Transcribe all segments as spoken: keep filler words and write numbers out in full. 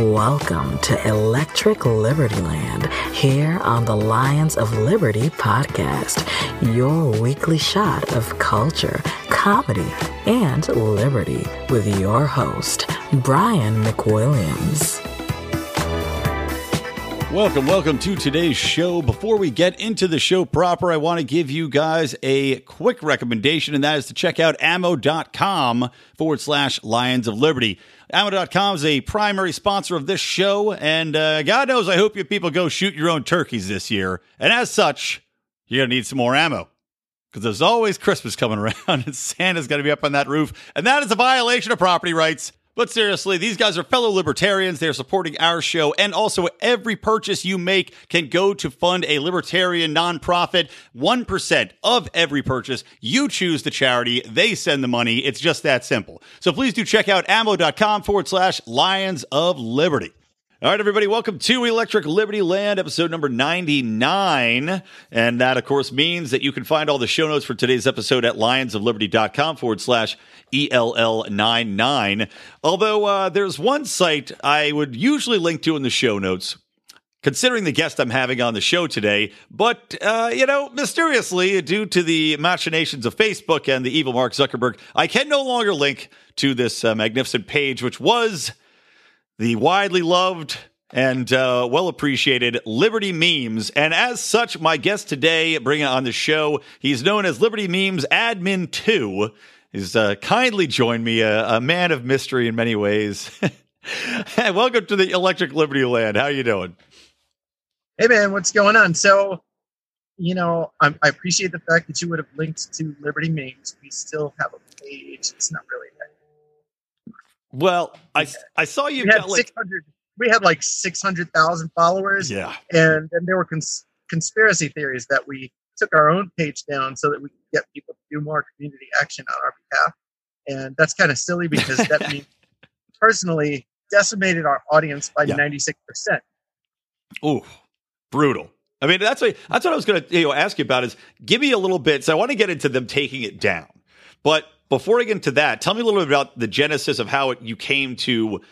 Welcome to Electric Liberty Land here on the Lions of Liberty podcast, your weekly shot of culture, comedy, and liberty with your host, Brian McWilliams. Welcome, welcome to today's show. Before we get into the show proper, I want to give you guys a quick recommendation, and that is to check out ammo.com forward slash Lions of Liberty. ammo dot com is a primary sponsor of this show, and uh, God knows I hope you people go shoot your own turkeys this year. And as such, you're going to need some more ammo, because there's always Christmas coming around, and Santa's going to be up on that roof, and that is a violation of property rights. But seriously, these guys are fellow libertarians. They're supporting our show, and also every purchase you make can go to fund a libertarian nonprofit. one percent of every purchase, you choose the charity, they send the money. It's just that simple. So please do check out ammo.com forward slash Lions of Liberty. All right, everybody, welcome to Electric Liberty Land, episode number ninety-nine. And that, of course, means that you can find all the show notes for today's episode at lions of liberty dot com forward slash E L L ninety-nine. Although uh, there's one site I would usually link to in the show notes, considering the guest I'm having on the show today. But, uh, you know, mysteriously, due to the machinations of Facebook and the evil Mark Zuckerberg, I can no longer link to this uh, magnificent page, which was the widely loved and uh, well-appreciated Liberty Memes. And as such, my guest today, bringing on the show, he's known as Liberty Memes Admin two. He's uh, kindly joined me, a, a man of mystery in many ways. Hey, welcome to the Electric Liberty Land. How you doing? Hey, man, what's going on? So, you know, I, I appreciate the fact that you would have linked to Liberty Memes. We still have a page. It's not really that. Well, I, yeah. I saw you. We had, got like, we had like six hundred thousand followers. Yeah. And, and there were cons- conspiracy theories that we took our own page down so that we could get people to do more community action on our behalf. And that's kind of silly because that means personally decimated our audience by yeah. ninety-six percent. Ooh, brutal. I mean, that's what, that's what I was going to you know, ask you about is give me a little bit. So I want to get into them taking it down. But before I get into that, tell me a little bit about the genesis of how it, you came to,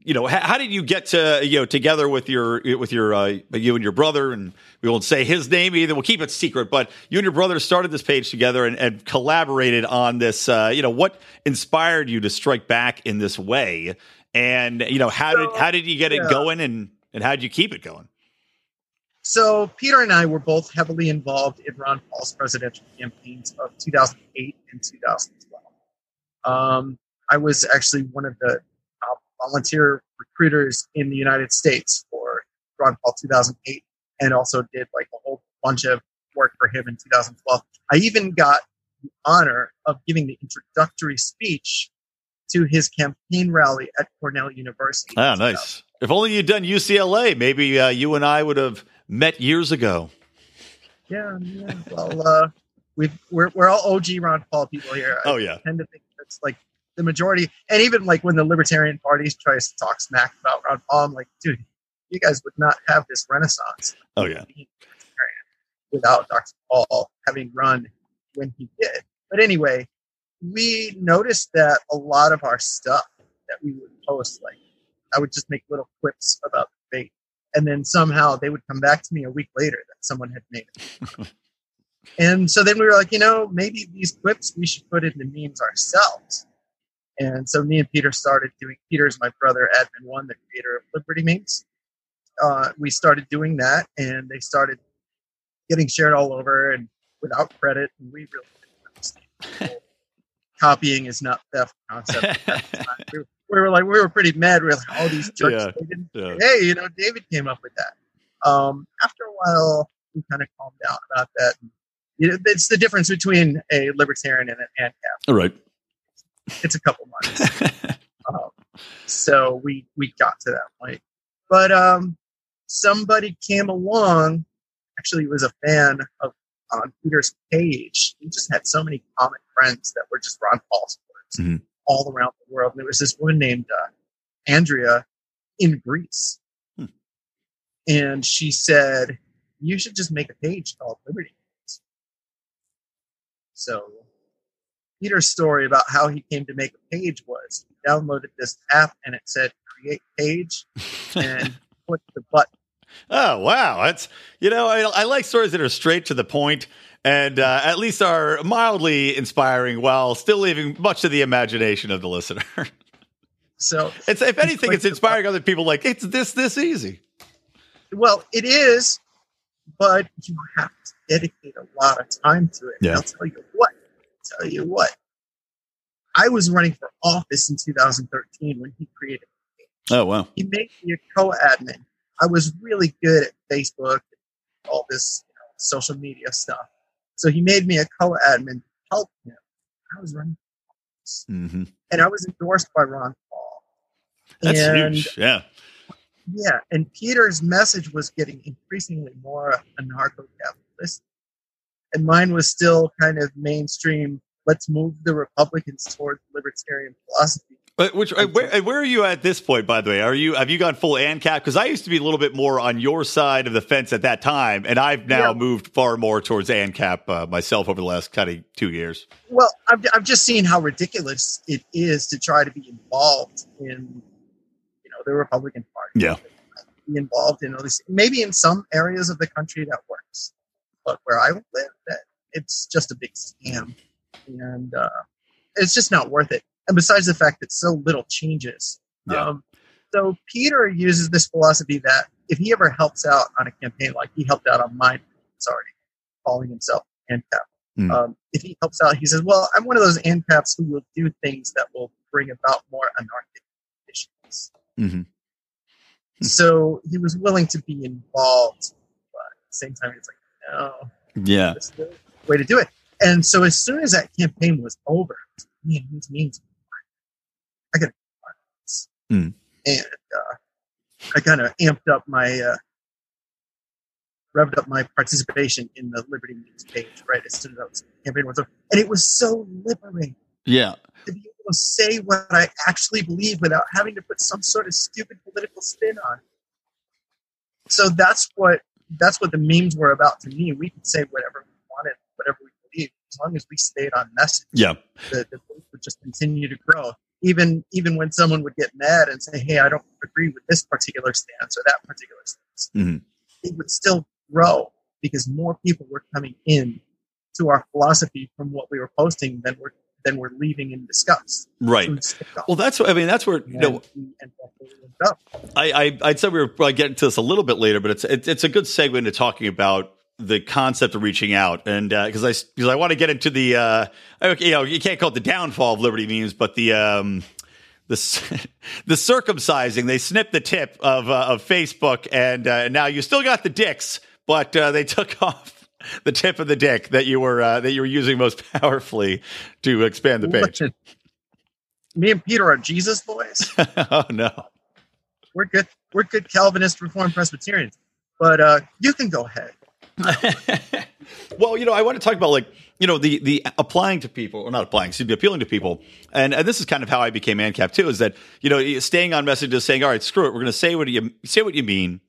you know, how, how did you get to, you know, together with your, with your, uh, you and your brother, and we won't say his name either. We'll keep it secret, but you and your brother started this page together and, and collaborated on this. Uh, you know, what inspired you to strike back in this way? And, you know, how so, did, how did you get yeah. it going, and, and how did you keep it going? So Peter and I were both heavily involved in Ron Paul's presidential campaigns of two thousand eight and two thousand twelve. Um, I was actually one of the uh, volunteer recruiters in the United States for Ron Paul two thousand eight, and also did like a whole bunch of work for him in two thousand twelve. I even got the honor of giving the introductory speech to his campaign rally at Cornell University. Ah, nice. If only you'd done U C L A, maybe uh, you and I would have met years ago. Yeah, yeah. Well, uh, we've, we're, we're all O G Ron Paul people here. I oh, yeah. tend to think it's like the majority, and even like when the Libertarian Party tries to talk smack about Ron Paul, I'm like, dude, you guys would not have this renaissance. Oh yeah, without Doctor Paul having run when he did. But anyway, we noticed that a lot of our stuff that we would post, like I would just make little quips about the debate, and then somehow they would come back to me a week later that someone had made it. And so then we were like, you know, maybe these quips we should put into memes ourselves. And so me and Peter started doing, Peter's my brother, Admin One, the creator of Liberty Memes. Uh, we started doing that, and they started getting shared all over and without credit. And we really didn't understand. Copying is not theft concept. we, were, we were like, we were pretty mad. We were like, all these jerks. Yeah, they didn't, yeah. Hey, you know, David came up with that. Um, after a while, we kind of calmed down about that. And, it's the difference between a libertarian and an ANCAP. All right. It's a couple months. um, so we, we got to that point. But um, somebody came along, actually was a fan of on Peter's page, he just had so many common friends that were just Ron Paul supporters mm-hmm. all around the world. And there was this woman named uh, Andrea in Greece. Hmm. And she said, you should just make a page called Liberty Memes. So Peter's story about how he came to make a page was he downloaded this app and it said create page and clicked the button. Oh, wow. That's, you know, I, I like stories that are straight to the point and uh, at least are mildly inspiring while still leaving much to the imagination of the listener. So it's, if anything, it's inspiring other people like it's this, this easy. Well, it is, but you have to dedicate a lot of time to it. Yeah. I'll tell you what, I'll tell you what. I was running for office in two thousand thirteen when he created it. Oh, wow. He made me a co-admin. I was really good at Facebook, and all this you know, social media stuff. So he made me a co-admin to help him. I was running for office. Mm-hmm. And I was endorsed by Ron Paul. That's and, huge, yeah. Yeah, and Peter's message was getting increasingly more anarcho-capitalist. And mine was still kind of mainstream, let's move the Republicans towards libertarian philosophy. But which where, where are you at this point, by the way? Are you have you gone full ANCAP? Because I used to be a little bit more on your side of the fence at that time, and I've now yeah. moved far more towards ANCAP uh, myself over the last kind of two years. Well, I've I've just seen how ridiculous it is to try to be involved in, you know, the Republican Party. Yeah, be involved in at least maybe in some areas of the country that works, but where I live, that it's just a big scam, and uh, it's just not worth it. And besides the fact that so little changes. Yeah. Um, so Peter uses this philosophy that if he ever helps out on a campaign, like he helped out on mine, sorry, calling himself ANCAP. Mm. Um, if he helps out, he says, well, I'm one of those ANCAPs who will do things that will bring about more anarchic conditions. Mm-hmm. So he was willing to be involved, but at the same time, he's like, no. Yeah. That's the way to do it. And so as soon as that campaign was over, man, these memes. I got this. Mm. And uh, I kind of amped up my, uh, revved up my participation in the Liberty Memes page right as soon as I was campaigning. And it was so liberating. Yeah. To be able to say what I actually believe without having to put some sort of stupid political spin on it. So that's what that's what the memes were about to me. We could say whatever we wanted, whatever we believed, as long as we stayed on message. Yeah. The, the belief would just continue to grow. Even even when someone would get mad and say, hey, I don't agree with this particular stance or that particular stance, mm-hmm. it would still grow because more people were coming in to our philosophy from what we were posting than we're, than we're leaving in disgust. Right. Well, that's what I mean. That's where, you know, I, I, I'd say we were probably getting to this a little bit later, but it's, it, it's a good segue into talking about the concept of reaching out, and because uh, I because I want to get into the uh, you know you can't call it the downfall of Liberty Memes, but the um, the the circumcising. They snipped the tip of uh, of Facebook, and uh, now you still got the dicks, but uh, they took off the tip of the dick that you were uh, that you were using most powerfully to expand the page. Listen, me and Peter are Jesus boys. Oh no, we're good. We're good Calvinist, Reformed Presbyterians, but uh, you can go ahead. Well, you know, I want to talk about like, you know, the the applying to people or not applying, excuse me, appealing to people. And, and this is kind of how I became ANCAP too, is that, you know, staying on message is saying, all right, screw it. We're going to say what you say, what you mean.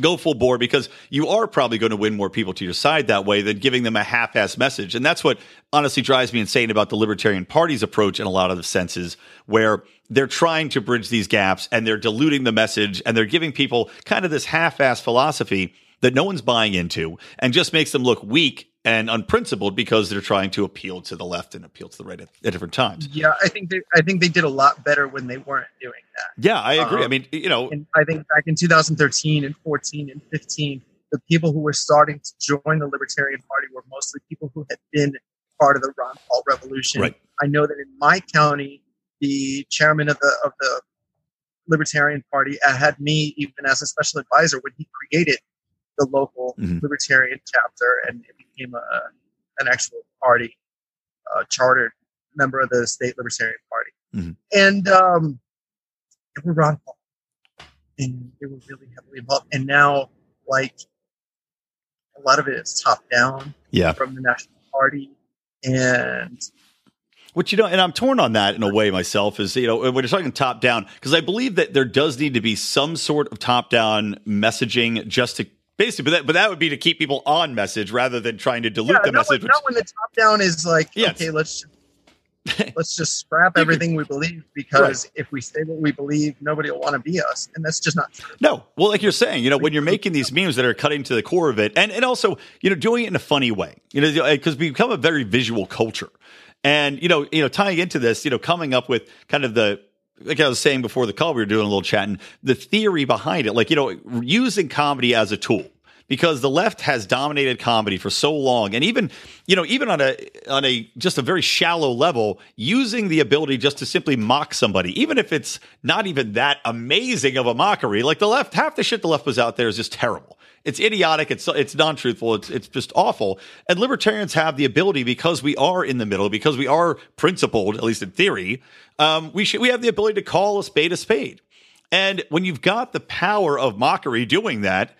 Go full bore because you are probably going to win more people to your side that way than giving them a half-assed message. And that's what honestly drives me insane about the Libertarian Party's approach in a lot of the senses where they're trying to bridge these gaps and they're diluting the message and they're giving people kind of this half-assed philosophy that no one's buying into and just makes them look weak and unprincipled because they're trying to appeal to the left and appeal to the right at, at different times. Yeah, I think they, I think they did a lot better when they weren't doing that. Yeah, I agree. Um, I mean, you know. And I think back in two thousand thirteen and fourteen and fifteen, the people who were starting to join the Libertarian Party were mostly people who had been part of the Ron Paul revolution. Right. I know that in my county, the chairman of the of the Libertarian Party had me even as a special advisor when he created the local mm-hmm. libertarian chapter, and it became a an actual party, uh, chartered member of the state Libertarian Party. Mm-hmm. And um, they were Ron Paul, and they were really heavily involved. And now, like, a lot of it is top down yeah. from the National Party. And Which, you know, and I'm torn on that in a way myself is, you know, when you're talking top down, because I believe that there does need to be some sort of top down messaging just to basically, but that, but that would be to keep people on message rather than trying to dilute yeah, the no, message. Not when the top down is like, yeah, okay, let's just, let's just scrap everything we believe, because right. if we say what we believe, nobody will want to be us. And that's just not true. No. Well, like you're saying, you know, when you're making these memes that are cutting to the core of it and, and also, you know, doing it in a funny way, you know, because we become a very visual culture. And, you know, you know, tying into this, you know, coming up with kind of the, like I was saying before the call, we were doing a little chatting, the theory behind it, like, you know, using comedy as a tool, because the left has dominated comedy for so long. And even, you know, even on a, on a, just a very shallow level, using the ability just to simply mock somebody, even if it's not even that amazing of a mockery, like the left, half the shit the left was out there is just terrible. It's idiotic. It's it's non-truthful. It's it's just awful. And libertarians have the ability, because we are in the middle, because we are principled, at least in theory, um, we should we have the ability to call a spade a spade. And when you've got the power of mockery doing that,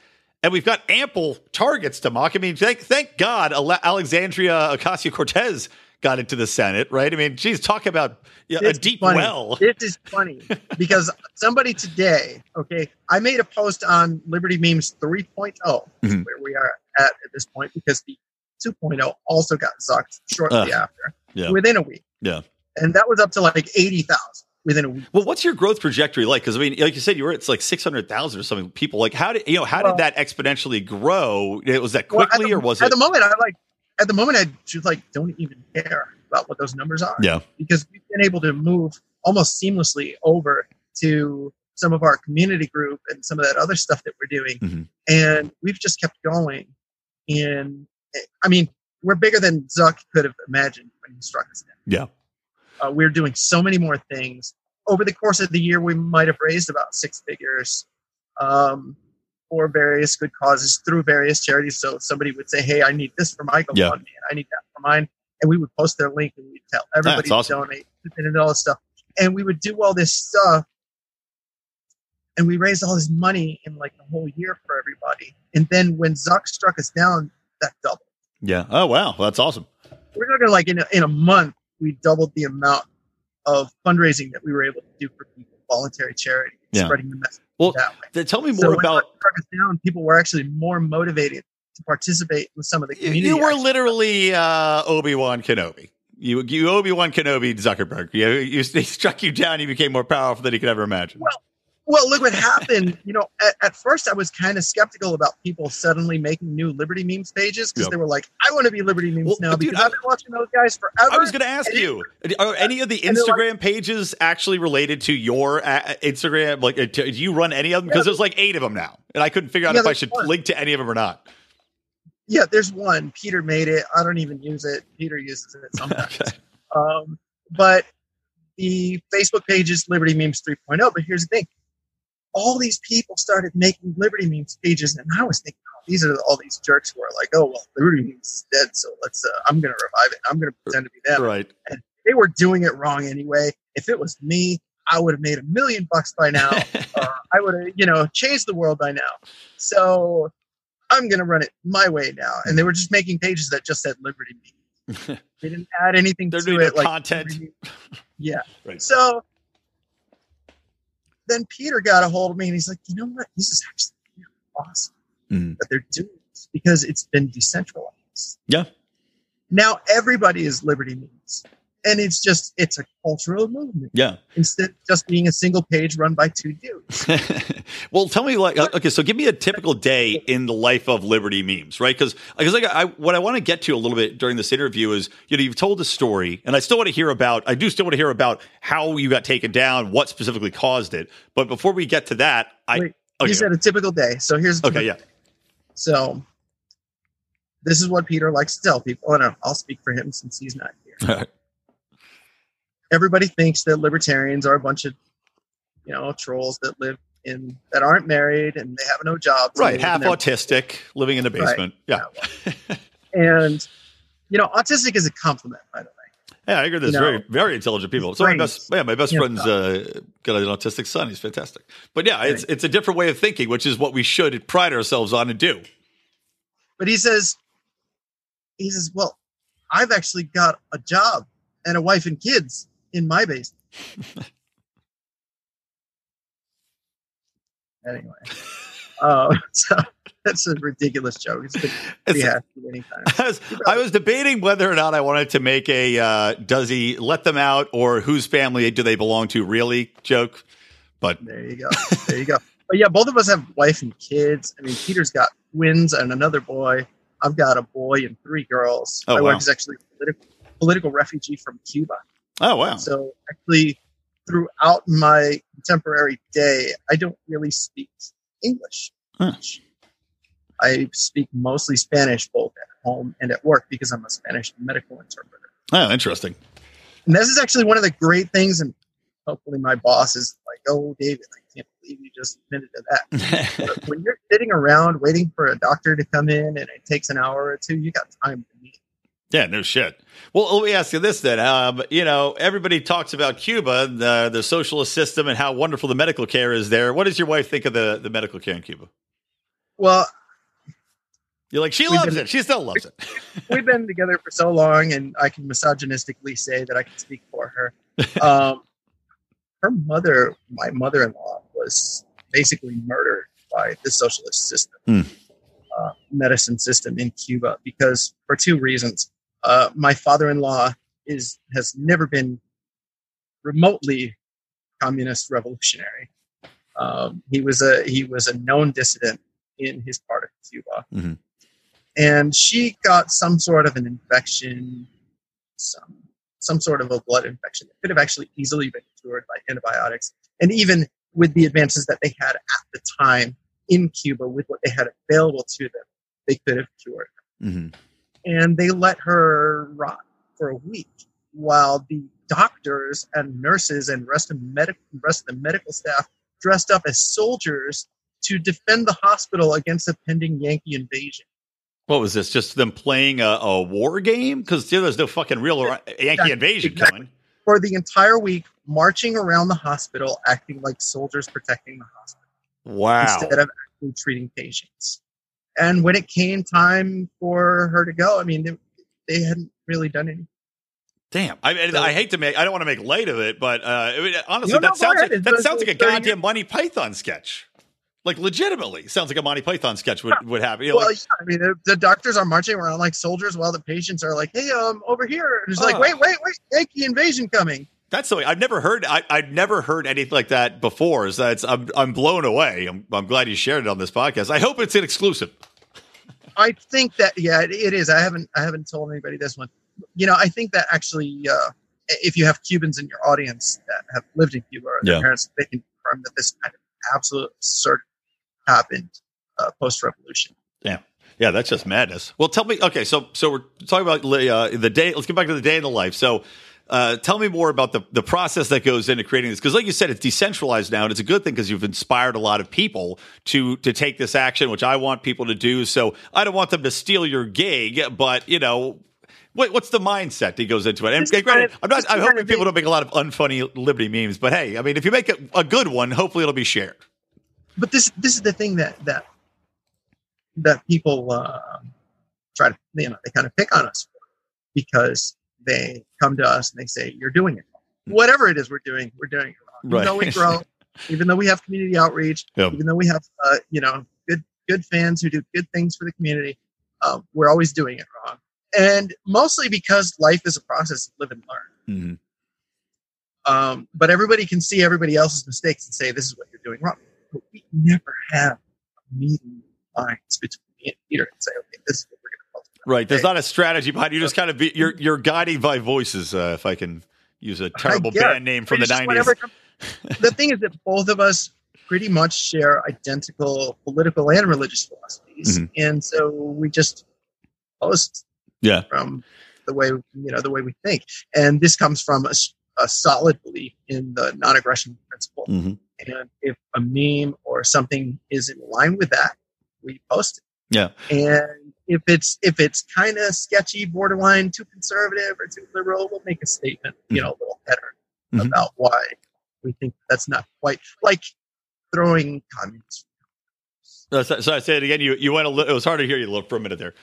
and we've got ample targets to mock. I mean, thank thank God Alexandria Ocasio-Cortez got into the Senate, right? I mean, geez, talk about you know, a deep funny. well. It is funny because somebody today, okay, I made a post on Liberty Memes three point oh, mm-hmm. where we are at at this point, because the two point oh also got sucked shortly uh, after, yeah. within a week. Yeah. And that was up to like eighty thousand within a week. Well, what's your growth trajectory like? Because, I mean, like you said, you were at like six hundred thousand or something people. Like, how did, you know, how well, did that exponentially grow? Was that quickly well, the, or was at it? At the moment, I like, At the moment, I just like don't even care about what those numbers are, yeah. because we've been able to move almost seamlessly over to some of our community group and some of that other stuff that we're doing, mm-hmm. and we've just kept going. And I mean, we're bigger than Zuck could have imagined when he struck us down. Yeah, uh, we're doing so many more things over the course of the year. We might have raised about six figures. Um, for various good causes through various charities. So somebody would say, hey, I need this for my GoFundMe, yeah. and I need that for mine. And we would post their link and we'd tell everybody to awesome. donate and all this stuff. And we would do all this stuff. And we raised all this money in like the whole year for everybody. And then when Zuck struck us down, that doubled. Yeah. Oh, wow. Well, that's awesome. We're talking like in a, in a month, we doubled the amount of fundraising that we were able to do for people, voluntary charity, yeah. spreading the message. Well, th- tell me more so about down, people were actually more motivated to participate with some of the community. You were action. literally uh, Obi-Wan Kenobi. You, you Obi-Wan Kenobi Zuckerberg. You, you, he struck you down. You became more powerful than you could ever imagine. Well, well, look what happened. you know, at, at first I was kind of skeptical about people suddenly making new Liberty Memes pages, because yep. they were like, "I want to be Liberty Memes well, now." Because dude, I've been watching those guys forever. I was going to ask you: are any of the Instagram like, pages actually related to your uh, Instagram? Like, uh, do you run any of them? Because yeah, there's like eight of them now, and I couldn't figure out yeah, if I should one. link to any of them or not. Yeah, there's one. Peter made it. I don't even use it. Peter uses it sometimes, okay. um, but the Facebook page is Liberty Memes three point oh. But here's the thing. All these people started making Liberty Memes pages, and I was thinking, oh, these are all these jerks who are like, "Oh well, Liberty Memes is dead, so let's." Uh, I'm going to revive it. I'm going to pretend to be them. Right? And they were doing it wrong anyway. If it was me, I would have made a million bucks by now. uh, I would have, you know, changed the world by now. So I'm going to run it my way now. And they were just making pages that just said Liberty Memes. They didn't add anything They're to doing it, like content. Yeah. Right. So. Then Peter got a hold of me and he's like, you know what? This is actually awesome mm. that they're doing this, because it's been decentralized. Yeah. Now everybody is Liberty Memes. And it's just, it's a cultural movement. Yeah. Instead of just being a single page run by two dudes. Well, tell me, like, okay, so give me a typical day in the life of Liberty Memes, right? Because like, I, what I want to get to a little bit during this interview is, you know, you've told the story, and I still want to hear about, I do still want to hear about how you got taken down, what specifically caused it. But before we get to that, I. Wait, okay. You said a typical day. So here's the Okay, yeah. Day. So this is what Peter likes to tell people. And I'll speak for him since he's not here. All right. Everybody thinks that libertarians are a bunch of, you know, trolls that live in, that aren't married and they have no jobs. Right. Half autistic, living in a basement. Right. Yeah. And, you know, autistic is a compliment, by the way. Yeah, I agree. There's very, very intelligent people. So my best, yeah, my best friend's uh, got an autistic son. He's fantastic. But yeah, it's, it's a different way of thinking, which is what we should pride ourselves on and do. But he says, he says, well, I've actually got a job and a wife and kids in my basement. Anyway, uh, so that's a ridiculous joke. It's been pretty happy anytime. I was, I was debating whether or not I wanted to make a uh, does he let them out or whose family do they belong to really joke. But there you go. There you go. But yeah, both of us have wife and kids. I mean, Peter's got twins and another boy. I've got a boy and three girls. Oh, my wow. wife is actually a political, political refugee from Cuba. Oh, wow. And so actually, throughout my contemporary day, I don't really speak English. Huh. I speak mostly Spanish, both at home and at work, because I'm a Spanish medical interpreter. Oh, interesting. And this is actually one of the great things, and hopefully my boss is like, oh, David, I can't believe you just admitted to that. But when you're sitting around waiting for a doctor to come in and it takes an hour or two, you got time to meet. Yeah, no shit. Well, let me ask you this then. Um, you know, everybody talks about Cuba, the, the socialist system, and how wonderful the medical care is there. What does your wife think of the, the medical care in Cuba? Well, you're like, she loves been, it. She still loves it. We've been together for so long, and I can misogynistically say that I can speak for her. Um, her mother, my mother-in-law, was basically murdered by the socialist system, mm. uh, medicine system in Cuba, because for two reasons. Uh, my father-in-law is has never been remotely communist revolutionary. Um, he was a he was a known dissident in his part of Cuba, mm-hmm. and she got some sort of an infection, some some sort of a blood infection that could have actually easily been cured by antibiotics. And even with the advances that they had at the time in Cuba, with what they had available to them, they could have cured her. Mm-hmm. And they let her rot for a week while the doctors and nurses and rest of, med- rest of the medical staff dressed up as soldiers to defend the hospital against a pending Yankee invasion. What was this? Just them playing a, a war game? Because there's no fucking real exactly. Yankee invasion exactly. coming. For the entire week, marching around the hospital, acting like soldiers protecting the hospital. Wow. Instead of actually treating patients. And when it came time for her to go, I mean, they, they hadn't really done anything. Damn. I mean, so, I hate to make, I don't want to make light of it, but uh, I mean, honestly, that sounds like, that sounds like a goddamn Monty Python sketch. Like, legitimately, sounds like a Monty Python sketch would, would happen. You know, well, like, yeah, I mean, the, the doctors are marching around like soldiers while the patients are like, hey, um, over here. And it's uh, like, wait, wait, wait, Yankee invasion coming. That's so. I've never heard. I, I've never heard anything like that before. So that's. I'm. I'm blown away. I'm. I'm glad you shared it on this podcast. I hope it's an exclusive. I think that yeah, it, it is. I haven't. I haven't told anybody this one. You know, I think that actually, uh, if you have Cubans in your audience that have lived in Cuba, or their yeah. parents, they can confirm that this kind of absolute absurd happened uh, post-revolution. Yeah. Yeah, that's just madness. Well, tell me. Okay, so so we're talking about uh, the day. Let's get back to the day in the life. So. Uh, tell me more about the, the process that goes into creating this. Because like you said, it's decentralized now, and it's a good thing because you've inspired a lot of people to to take this action, which I want people to do. So I don't want them to steal your gig, but, you know, what, what's the mindset that goes into it? And granted, kind of, I'm, not, I'm hoping people don't make a lot of unfunny Liberty memes, but hey, I mean, if you make a, a good one, hopefully it'll be shared. But this this is the thing that, that, that people uh, try to, you know, they kind of pick on us for, because they come to us and they say, you're doing it wrong. Whatever it is we're doing, we're doing it wrong. Right. Even though we grow, even though we have community outreach, yep. even though we have, uh, you know, good good fans who do good things for the community, um, we're always doing it wrong. And mostly because life is a process of live and learn. Mm-hmm. Um, but everybody can see everybody else's mistakes and say, this is what you're doing wrong. But we never have a meeting of minds between me and Peter and say, okay, this is what we're going to. Right. There's not a strategy behind you. Just kind of be, you're, you're guiding by voices. Uh, if I can use a terrible band name from it's the nineties. The thing is that both of us pretty much share identical political and religious philosophies. Mm-hmm. And so we just post yeah. from the way, you know, the way we think. And this comes from a, a solid belief in the non-aggression principle. Mm-hmm. And if a meme or something is in line with that, we post it. Yeah. And if it's if it's kind of sketchy, borderline, too conservative or too liberal, we'll make a statement, you mm-hmm. know, a little header mm-hmm. about why we think that's not quite like throwing communists. No, so, so I say it again. You you went a little. It was hard to hear you a little for a minute there.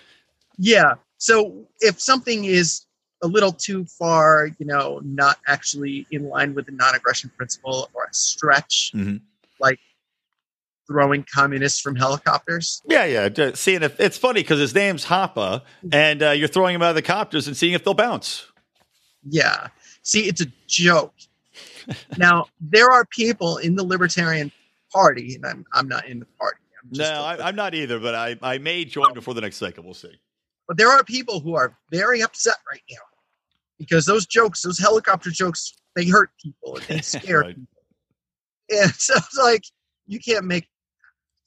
Yeah. So if something is a little too far, you know, not actually in line with the non-aggression principle, or a stretch, mm-hmm. like throwing communists from helicopters. Yeah, yeah. Seeing if it's funny because his name's Hoppe, and uh, you're throwing him out of the copters and seeing if they'll bounce. Yeah. See, it's a joke. Now, there are people in the Libertarian Party, and I'm I'm not in the party. I'm just no, I, I'm not either, but I, I may join before the next cycle. We'll see. But there are people who are very upset right now because those jokes, those helicopter jokes, they hurt people and they scare right. people. And so it's like, you can't make,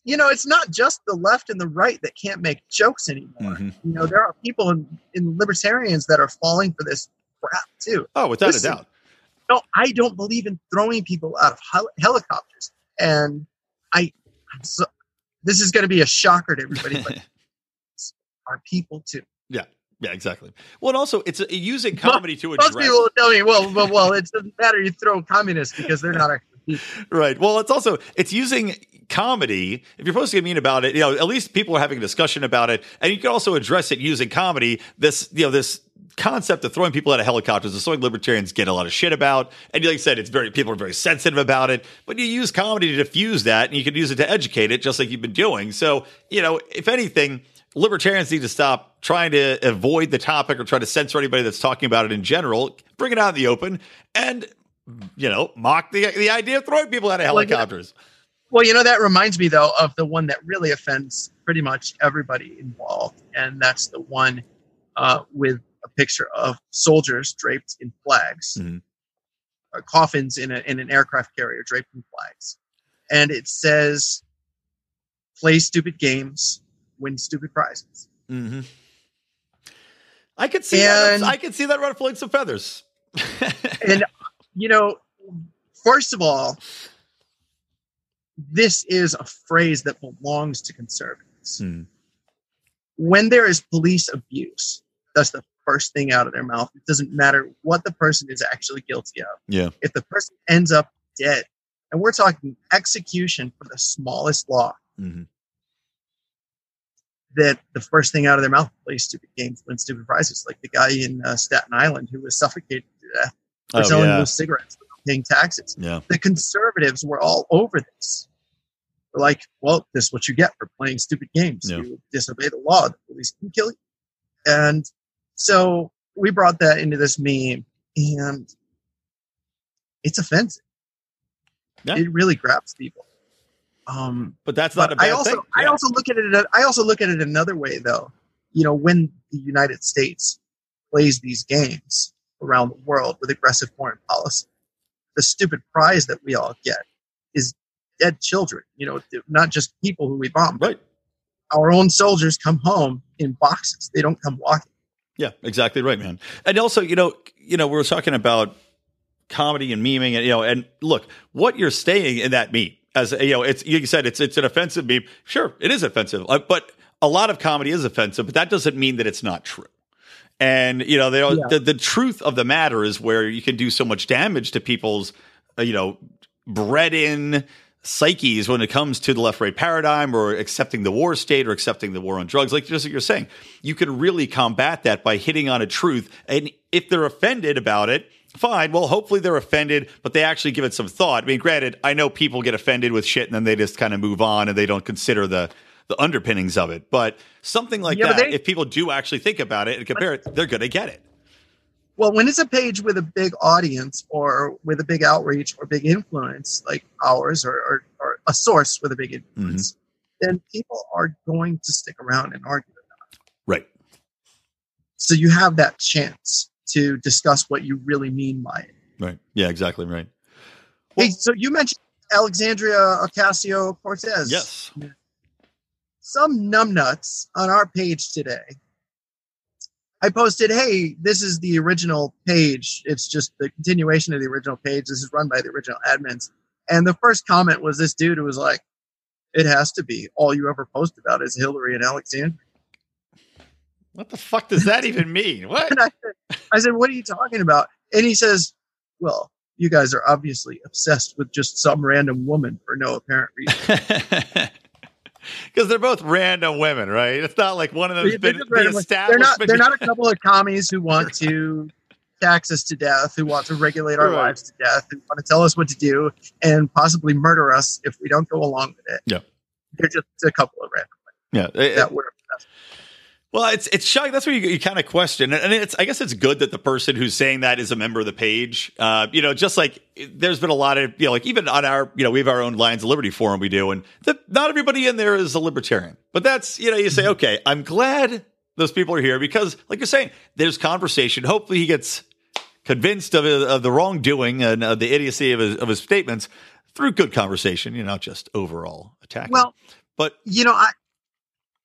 you know, it's not just the left and the right that can't make jokes anymore. Mm-hmm. You know, there are people in, in libertarians that are falling for this crap too. Oh, without Listen, a doubt. No, I don't believe in throwing people out of hel- helicopters. And I, so, this is going to be a shocker to everybody, but are people too. Yeah. Yeah, exactly. Well, and also it's a, using comedy well, to address. Most people tell me, well, well, well, it doesn't matter. You throw communists because they're not actually people. Right. Well, it's also, it's using comedy. If you're supposed to get mean about it, you know, at least people are having a discussion about it, and you can also address it using comedy. This, you know, this concept of throwing people out of helicopters is something libertarians get a lot of shit about. And like I said, it's very, people are very sensitive about it, but you use comedy to diffuse that, and you can use it to educate it just like you've been doing. So, you know, if anything, libertarians need to stop trying to avoid the topic or try to censor anybody that's talking about it in general. Bring it out in the open and, you know, mock the the idea of throwing people out of helicopters. Well, you know, that reminds me, though, of the one that really offends pretty much everybody involved. And that's the one uh, with a picture of soldiers draped in flags, mm-hmm. or coffins in, a, in an aircraft carrier draped in flags. And it says, play stupid games, win stupid prizes. Mm-hmm. I could see and, that. I could see that ruffling some feathers. And, you know, first of all, this is a phrase that belongs to conservatives. Mm. When there is police abuse, that's the first thing out of their mouth. It doesn't matter what the person is actually guilty of. Yeah. If the person ends up dead, and we're talking execution for the smallest law, mm-hmm. that the first thing out of their mouth, play stupid games, win stupid prizes, like the guy in uh, Staten Island who was suffocated to death for oh, selling yeah. those cigarettes without paying taxes. Yeah. The conservatives were all over this. They're like, well, this is what you get for playing stupid games. Yeah. You disobey the law, the police can kill you. And so we brought that into this meme, and it's offensive. Yeah. It really grabs people. Um, but that's not but a bad I also, thing. Yeah. I also look at it. I also look at it another way, though. You know, when the United States plays these games around the world with aggressive foreign policy, the stupid prize that we all get is dead children. You know, not just people who we bomb. Right. Our own soldiers come home in boxes. They don't come walking. Yeah, exactly right, man. And also, you know, you know, we were talking about comedy and memeing, and you know, and look, what you're saying in that meme. As you know, it's you said it's it's an offensive meme. Sure, it is offensive, but a lot of comedy is offensive. But that doesn't mean that it's not true. And you know, they are, yeah. the the truth of the matter is where you can do so much damage to people's uh, you know bred in psyches when it comes to the left right paradigm or accepting the war state or accepting the war on drugs. Like just what you're saying, you can really combat that by hitting on a truth. And if they're offended about it. Fine. Well, hopefully they're offended, but they actually give it some thought. I mean, granted, I know people get offended with shit and then they just kind of move on and they don't consider the, the underpinnings of it. But something like yeah, that, they, if people do actually think about it and compare it, they're going to get it. Well, when it's a page with a big audience or with a big outreach or big influence like ours or, or, or a source with a big influence, mm-hmm. then people are going to stick around and argue about it. Right. So you have that chance to discuss what you really mean by it. Right. Yeah, exactly. Right. Well, hey, so you mentioned Alexandria Ocasio-Cortez. Yes. Some numbnuts on our page today. I posted, hey, this is the original page. It's just the continuation of the original page. This is run by the original admins. And the first comment was this dude who was like, it has to be. All you ever post about is Hillary and Alexandria. What the fuck does that even mean? What? I said, I said, what are you talking about? And he says, well, you guys are obviously obsessed with just some random woman for no apparent reason. because they're both random women, right? It's not like one of them's been, been established. They're not, they're not a couple of commies who want to tax us to death, who want to regulate our right. lives to death, who want to tell us what to do and possibly murder us if we don't go along with it. Yeah, they're just a couple of random women. Yeah, that would have. Well, it's it's shocking. That's where you, you kind of question, and it's I guess it's good that the person who's saying that is a member of the page. Uh, you know, just like there's been a lot of you know, like even on our you know we have our own Lions of Liberty forum we do, and the, not everybody in there is a libertarian. But that's you know you say okay, I'm glad those people are here because like you're saying, there's conversation. Hopefully, he gets convinced of, of the wrongdoing and of the idiocy of his, of his statements through good conversation, you know, not just overall attack. Well, but you know I.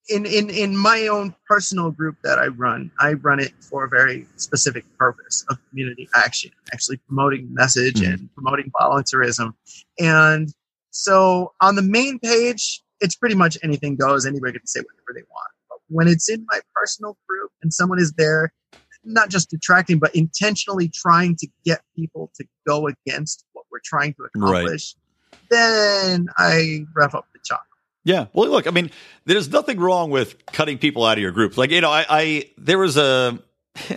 In, in in my own personal group that I run, I run it for a very specific purpose of community action, actually promoting message mm-hmm. and promoting volunteerism. And so on the main page, it's pretty much anything goes. Anybody can say whatever they want. But when it's in my personal group and someone is there, not just detracting, but intentionally trying to get people to go against what we're trying to accomplish, right. then I rev up the chop. Yeah. Well, look, I mean, there's nothing wrong with cutting people out of your group. Like, you know, I, I there was a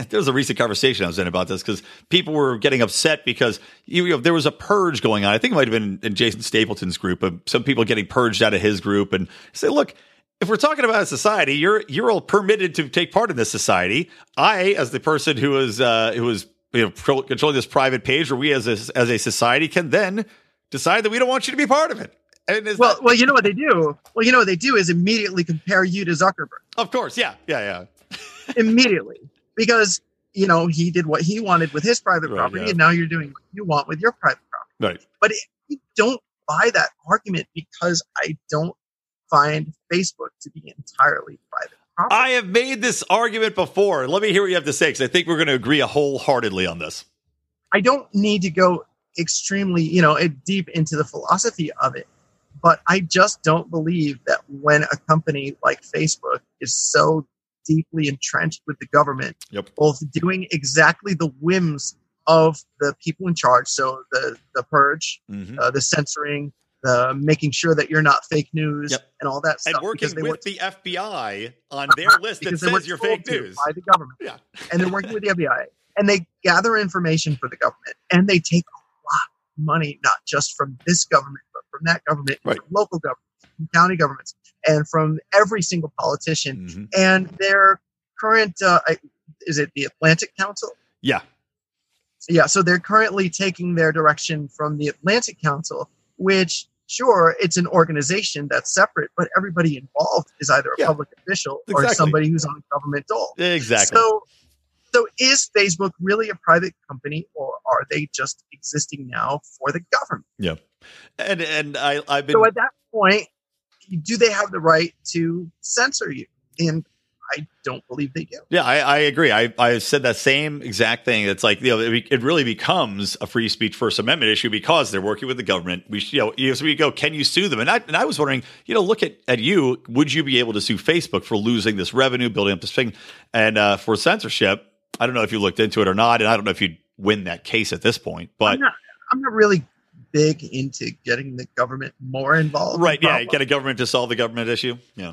there was a recent conversation I was in about this because people were getting upset because, you know, there was a purge going on. I think it might have been in Jason Stapleton's group of some people getting purged out of his group and say, look, if we're talking about a society, you're you're all permitted to take part in this society. I, as the person who is uh, who is you know, pro- controlling this private page, or we as a, as a society can then decide that we don't want you to be part of it. Well, that- well, you know what they do? Well, you know what they do is immediately compare you to Zuckerberg. Of course. Yeah. Yeah. Yeah. Immediately. Because, you know, he did what he wanted with his private right, property yeah. and now you're doing what you want with your private property. Right. But I don't buy that argument because I don't find Facebook to be entirely private property. I have made this argument before. Let me hear what you have to say because I think we're going to agree wholeheartedly on this. I don't need to go extremely, you know, deep into the philosophy of it. But I just don't believe that when a company like Facebook is so deeply entrenched with the government, yep. both doing exactly the whims of the people in charge, so the, the purge, mm-hmm. uh, the censoring, the making sure that you're not fake news yep. and all that stuff. And working with work- the F B I on their list that says you're fake news. By the government. Yeah. And they're working with the F B I. And they gather information for the government. And they take a lot of money, not just from this government, from that government, right. from local governments, from county governments, and from every single politician. Mm-hmm. And their current, uh, is it the Atlantic Council? Yeah. Yeah, so they're currently taking their direction from the Atlantic Council, which, sure, it's an organization that's separate, but everybody involved is either a yeah. public official exactly. or somebody who's on government dole. Exactly. So, so is Facebook really a private company, or are they just existing now for the government? Yeah. And and I, I've been. So at that point, do they have the right to censor you? And I don't believe they do. Yeah, I, I agree. I, I said that same exact thing. It's like, you know, it, it really becomes a free speech First Amendment issue because they're working with the government. We, you know, you know, so we go, can you sue them? And I and I was wondering, you know, look at, at you. Would you be able to sue Facebook for losing this revenue, building up this thing, and uh, for censorship? I don't know if you looked into it or not, and I don't know if you'd win that case at this point. But I'm not, I'm not really big into getting the government more involved. Right, in yeah, get a government to solve the government issue. Yeah.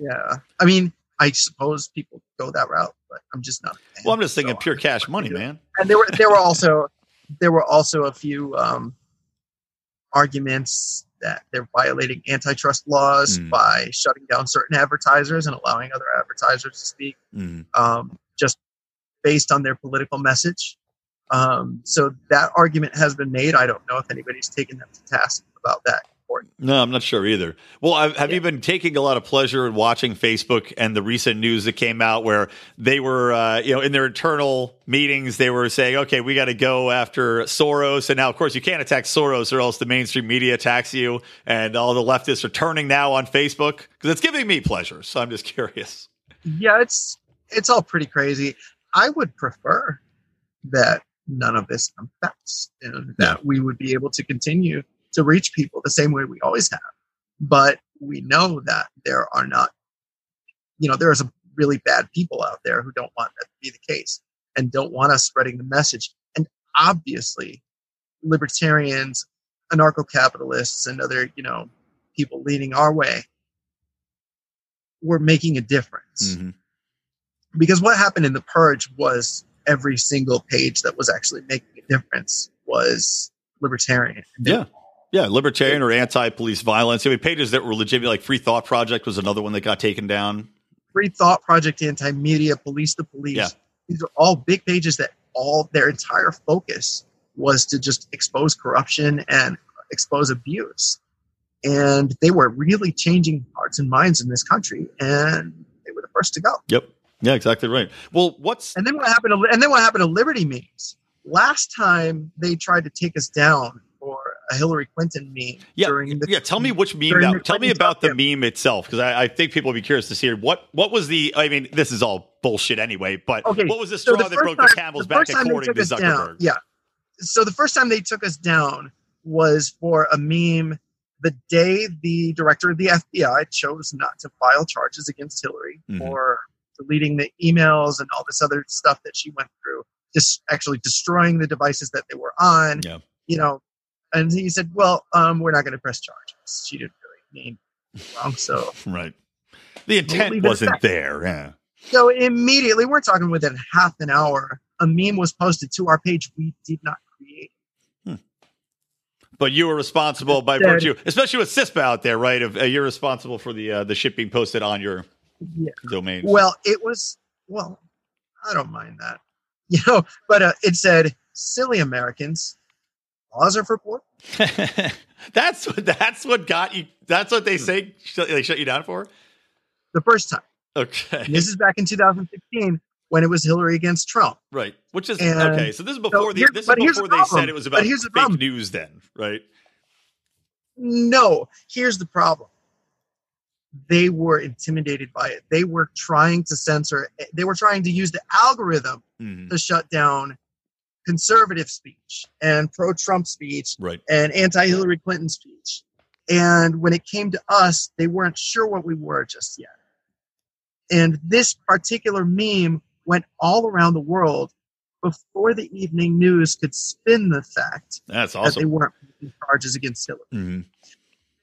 Yeah. I mean, I suppose people go that route, but I'm just not. Well, I'm just thinking so pure cash money, man. And there were there were also there were also a few um, arguments that they're violating antitrust laws mm. by shutting down certain advertisers and allowing other advertisers to speak mm. um, just based on their political message. Um, so that argument has been made. I don't know if anybody's taken them to task about that. No, I'm not sure either. Well, I've, have yeah. you been taking a lot of pleasure in watching Facebook and the recent news that came out where they were, uh, you know, in their internal meetings, they were saying, okay, we got to go after Soros. And now, of course, you can't attack Soros or else the mainstream media attacks you. And all the leftists are turning now on Facebook because it's giving me pleasure. So I'm just curious. Yeah, it's it's all pretty crazy. I would prefer that none of this affects, and that we would be able to continue to reach people the same way we always have. But we know that there are not, you know, there are some really bad people out there who don't want that to be the case and don't want us spreading the message. And obviously, libertarians, anarcho-capitalists, and other, you know, people leaning our way were making a difference. Mm-hmm. Because what happened in the purge was every single page that was actually making a difference was libertarian. Yeah. Yeah. Libertarian or anti-police violence. I mean, pages that were legitimate, like Free Thought Project was another one that got taken down. Free Thought Project, Anti-Media, Police the Police. Yeah. These are all big pages that all their entire focus was to just expose corruption and expose abuse. And they were really changing hearts and minds in this country, and they were the first to go. Yep. Yeah, exactly right. Well, what's and then what happened? To, and then what happened to Liberty Memes? Last time they tried to take us down for a Hillary Clinton meme. Yeah, during the, yeah. Tell me which meme. Now. Tell me about the meme itself, because I, I think people will be curious to see what what was the. I mean, this is all bullshit anyway. But okay, what was the straw so the that broke time, the camel's the back, according to Zuckerberg? Down, yeah. So the first time they took us down was for a meme. The day the director of the F B I chose not to file charges against Hillary mm-hmm. for deleting the emails and all this other stuff that she went through, just actually destroying the devices that they were on, yeah. you know, and he said, well, um, we're not going to press charges. She didn't really mean wrong. So right. The intent wasn't there. Yeah. So immediately, we're talking within half an hour, a meme was posted to our page. We did not create. But you were responsible by virtue, especially with CISPA out there, right? Of uh, you're responsible for the uh, the shit being posted on your yeah. domain. Well, it was well, I don't mind that, you know. But uh, it said, "Silly Americans, laws are for poor." That's what that's what got you. That's what they say. They shut you down for the first time. Okay, and this is back in two thousand sixteen. When it was Hillary against Trump, right? Which is and okay. So this is before so the this is before the they said it was about fake problem. news. Then, right? No, here's the problem. They were intimidated by it. They were trying to censor. They were trying to use the algorithm mm-hmm. to shut down conservative speech and pro-Trump speech right. and anti-Hillary Clinton speech. And when it came to us, they weren't sure what we were just yet. And this particular meme went all around the world before the evening news could spin the fact That's awesome. that they weren't making charges against Hillary. Mm-hmm.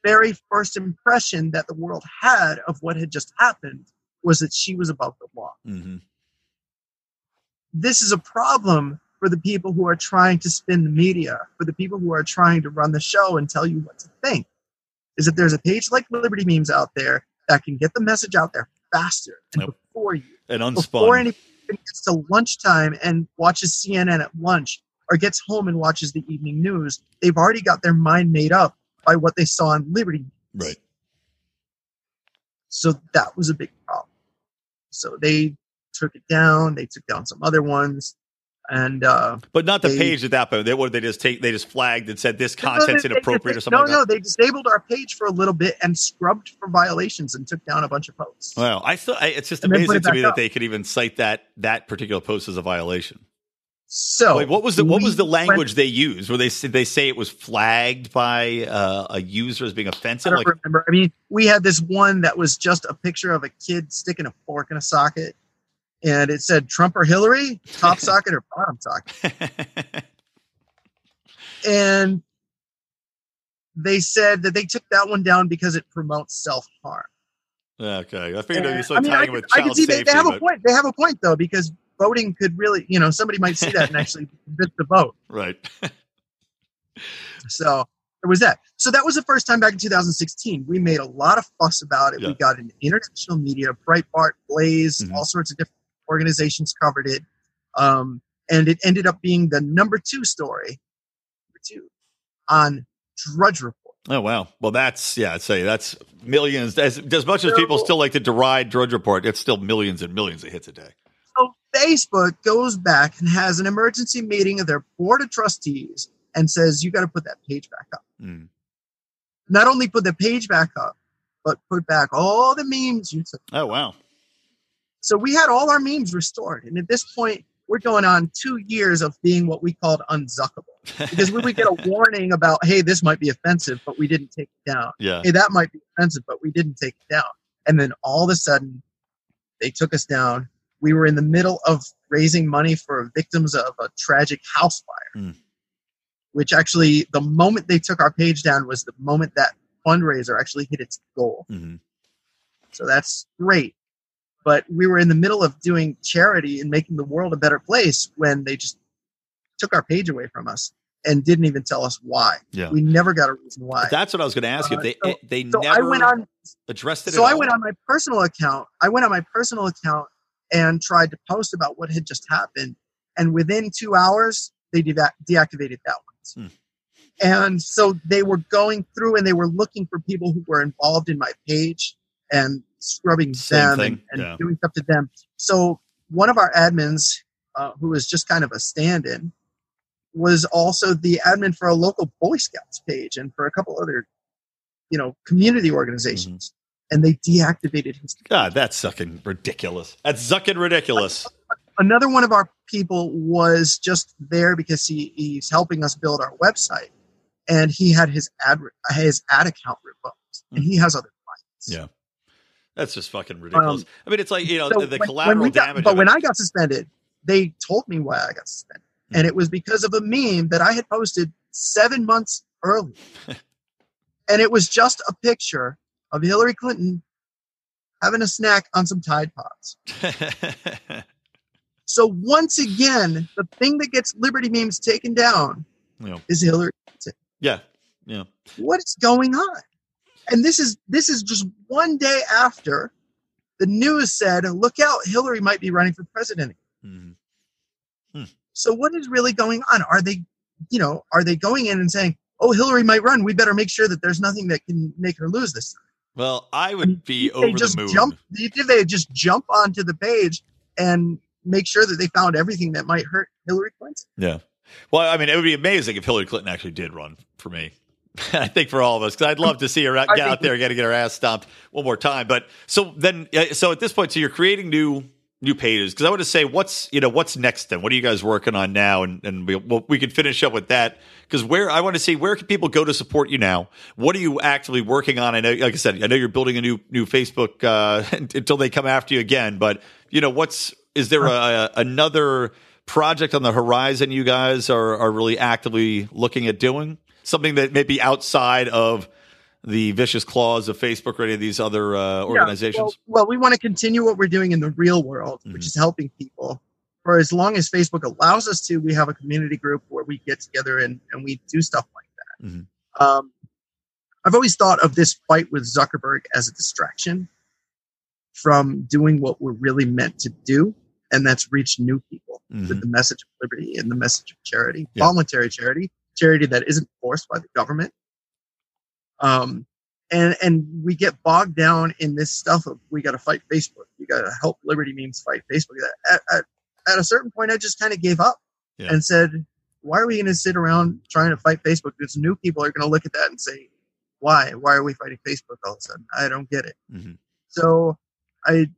Very first impression that the world had of what had just happened was that she was above the law. Mm-hmm. This is a problem for the people who are trying to spin the media, for the people who are trying to run the show and tell you what to think, is that there's a page like Liberty Memes out there that can get the message out there faster and nope. before you. And unspun. Before anybody gets to lunchtime and watches C N N at lunch or gets home and watches the evening news, they've already got their mind made up by what they saw on Liberty. Right. So that was a big problem. So they took it down. They took down some other ones. And uh, But not the they, page at that point. They, what, they just take, they just flagged and said this content's no, they, inappropriate they, or something no, like that? No, no, they disabled our page for a little bit and scrubbed for violations and took down a bunch of posts. Wow, I still, I, it's just and amazing to me up. that they could even cite that that particular post as a violation. So Wait, what was the what was the language went, they used? Where they they say it was flagged by uh, a user as being offensive? I don't like, remember. I mean, we had this one that was just a picture of a kid sticking a fork in a socket. And it said, Trump or Hillary, top socket or bottom socket. And they said that they took that one down because it promotes self-harm. Okay. I figured you're so tying I mean, with child I can see safety. They, they, have but... a point. They have a point, though, because voting could really, you know, somebody might see that and actually convince the vote. Right. So it was that. So that was the first time back in two thousand sixteen. We made a lot of fuss about it. Yeah. We got into international media, Breitbart, Blaze, mm-hmm. all sorts of different organizations covered it, um, and it ended up being the number two story, number two, on Drudge Report. Oh wow! Well, that's yeah. I'd say that's millions. As, as much so, as people still like to deride Drudge Report, it's still millions and millions of hits a day. So Facebook goes back and has an emergency meeting of their board of trustees and says, "You got to put that page back up." Mm. Not only put the page back up, but put back all the memes you took. Oh wow! So we had all our memes restored. And at this point, we're going on two years of being what we called unzuckable. Because we would get a warning about, hey, this might be offensive, but we didn't take it down. Yeah. Hey, that might be offensive, but we didn't take it down. And then all of a sudden, they took us down. We were in the middle of raising money for victims of a tragic house fire, mm. which actually the moment they took our page down was the moment that fundraiser actually hit its goal. Mm-hmm. So that's great. But we were in the middle of doing charity and making the world a better place when they just took our page away from us and didn't even tell us why. Yeah. We never got a reason why. But that's what I was going to ask you. Uh, if they so, they so never I went on, addressed it. So I all. went on my personal account. I went on my personal account and tried to post about what had just happened. And within two hours, they de- deactivated that one. Hmm. And so they were going through and they were looking for people who were involved in my page and scrubbing Same them thing. and, and yeah. doing stuff to them. So one of our admins, uh, who was just kind of a stand-in, was also the admin for a local Boy Scouts page and for a couple other, you know, community organizations. Mm-hmm. And they deactivated his. God, that's fucking ridiculous. That's fucking ridiculous. Another one of our people was just there because he, he's helping us build our website. And he had his ad his ad account revoked, and he has other clients. Yeah, that's just fucking ridiculous. Um, I mean, it's like, you know, so the, the when, collateral when got, damage. But when I got suspended, they told me why I got suspended, mm-hmm. and it was because of a meme that I had posted seven months earlier, and it was just a picture of Hillary Clinton having a snack on some Tide Pods. So once again, the thing that gets Liberty Memes taken down yeah. is Hillary Clinton. Yeah. Yeah. What is going on? And this is this is just one day after the news said, look out, Hillary might be running for president. Mm-hmm. Hmm. So what is really going on? Are they, you know, are they going in and saying, oh, Hillary might run, we better make sure that there's nothing that can make her lose this time? Well, I would be did over they just the moon. Jump, did they just jump onto the page and make sure that they found everything that might hurt Hillary Clinton? Yeah. Well, I mean, it would be amazing if Hillary Clinton actually did run for me. I think for all of us, because I'd love to see her out, get out there, got to get her ass stomped one more time. But so then, so at this point, so you're creating new new pages. Because I want to say, what's you know, what's next then? What are you guys working on now? And and we well, we can finish up with that. Because where I want to see, where can people go to support you now? What are you actively working on? I know, like I said, I know you're building a new new Facebook uh, until they come after you again. But you know, what's is there a, another project on the horizon you guys are, are really actively looking at doing? Something that may be outside of the vicious claws of Facebook or any of these other uh, organizations? Yeah, well, well, we want to continue what we're doing in the real world, mm-hmm. which is helping people. For as long as Facebook allows us to, we have a community group where we get together and, and we do stuff like that. Mm-hmm. Um, I've always thought of this fight with Zuckerberg as a distraction from doing what we're really meant to do. And that's reached new people mm-hmm. with the message of liberty and the message of charity, yeah. voluntary charity, charity that isn't forced by the government. Um, and and we get bogged down in this stuff of we got to fight Facebook. We got to help Liberty Memes fight Facebook. At, at, at a certain point, I just kind of gave up yeah. and said, why are we going to sit around trying to fight Facebook? Because new people are going to look at that and say, why? Why are we fighting Facebook all of a sudden? I don't get it. Mm-hmm. So I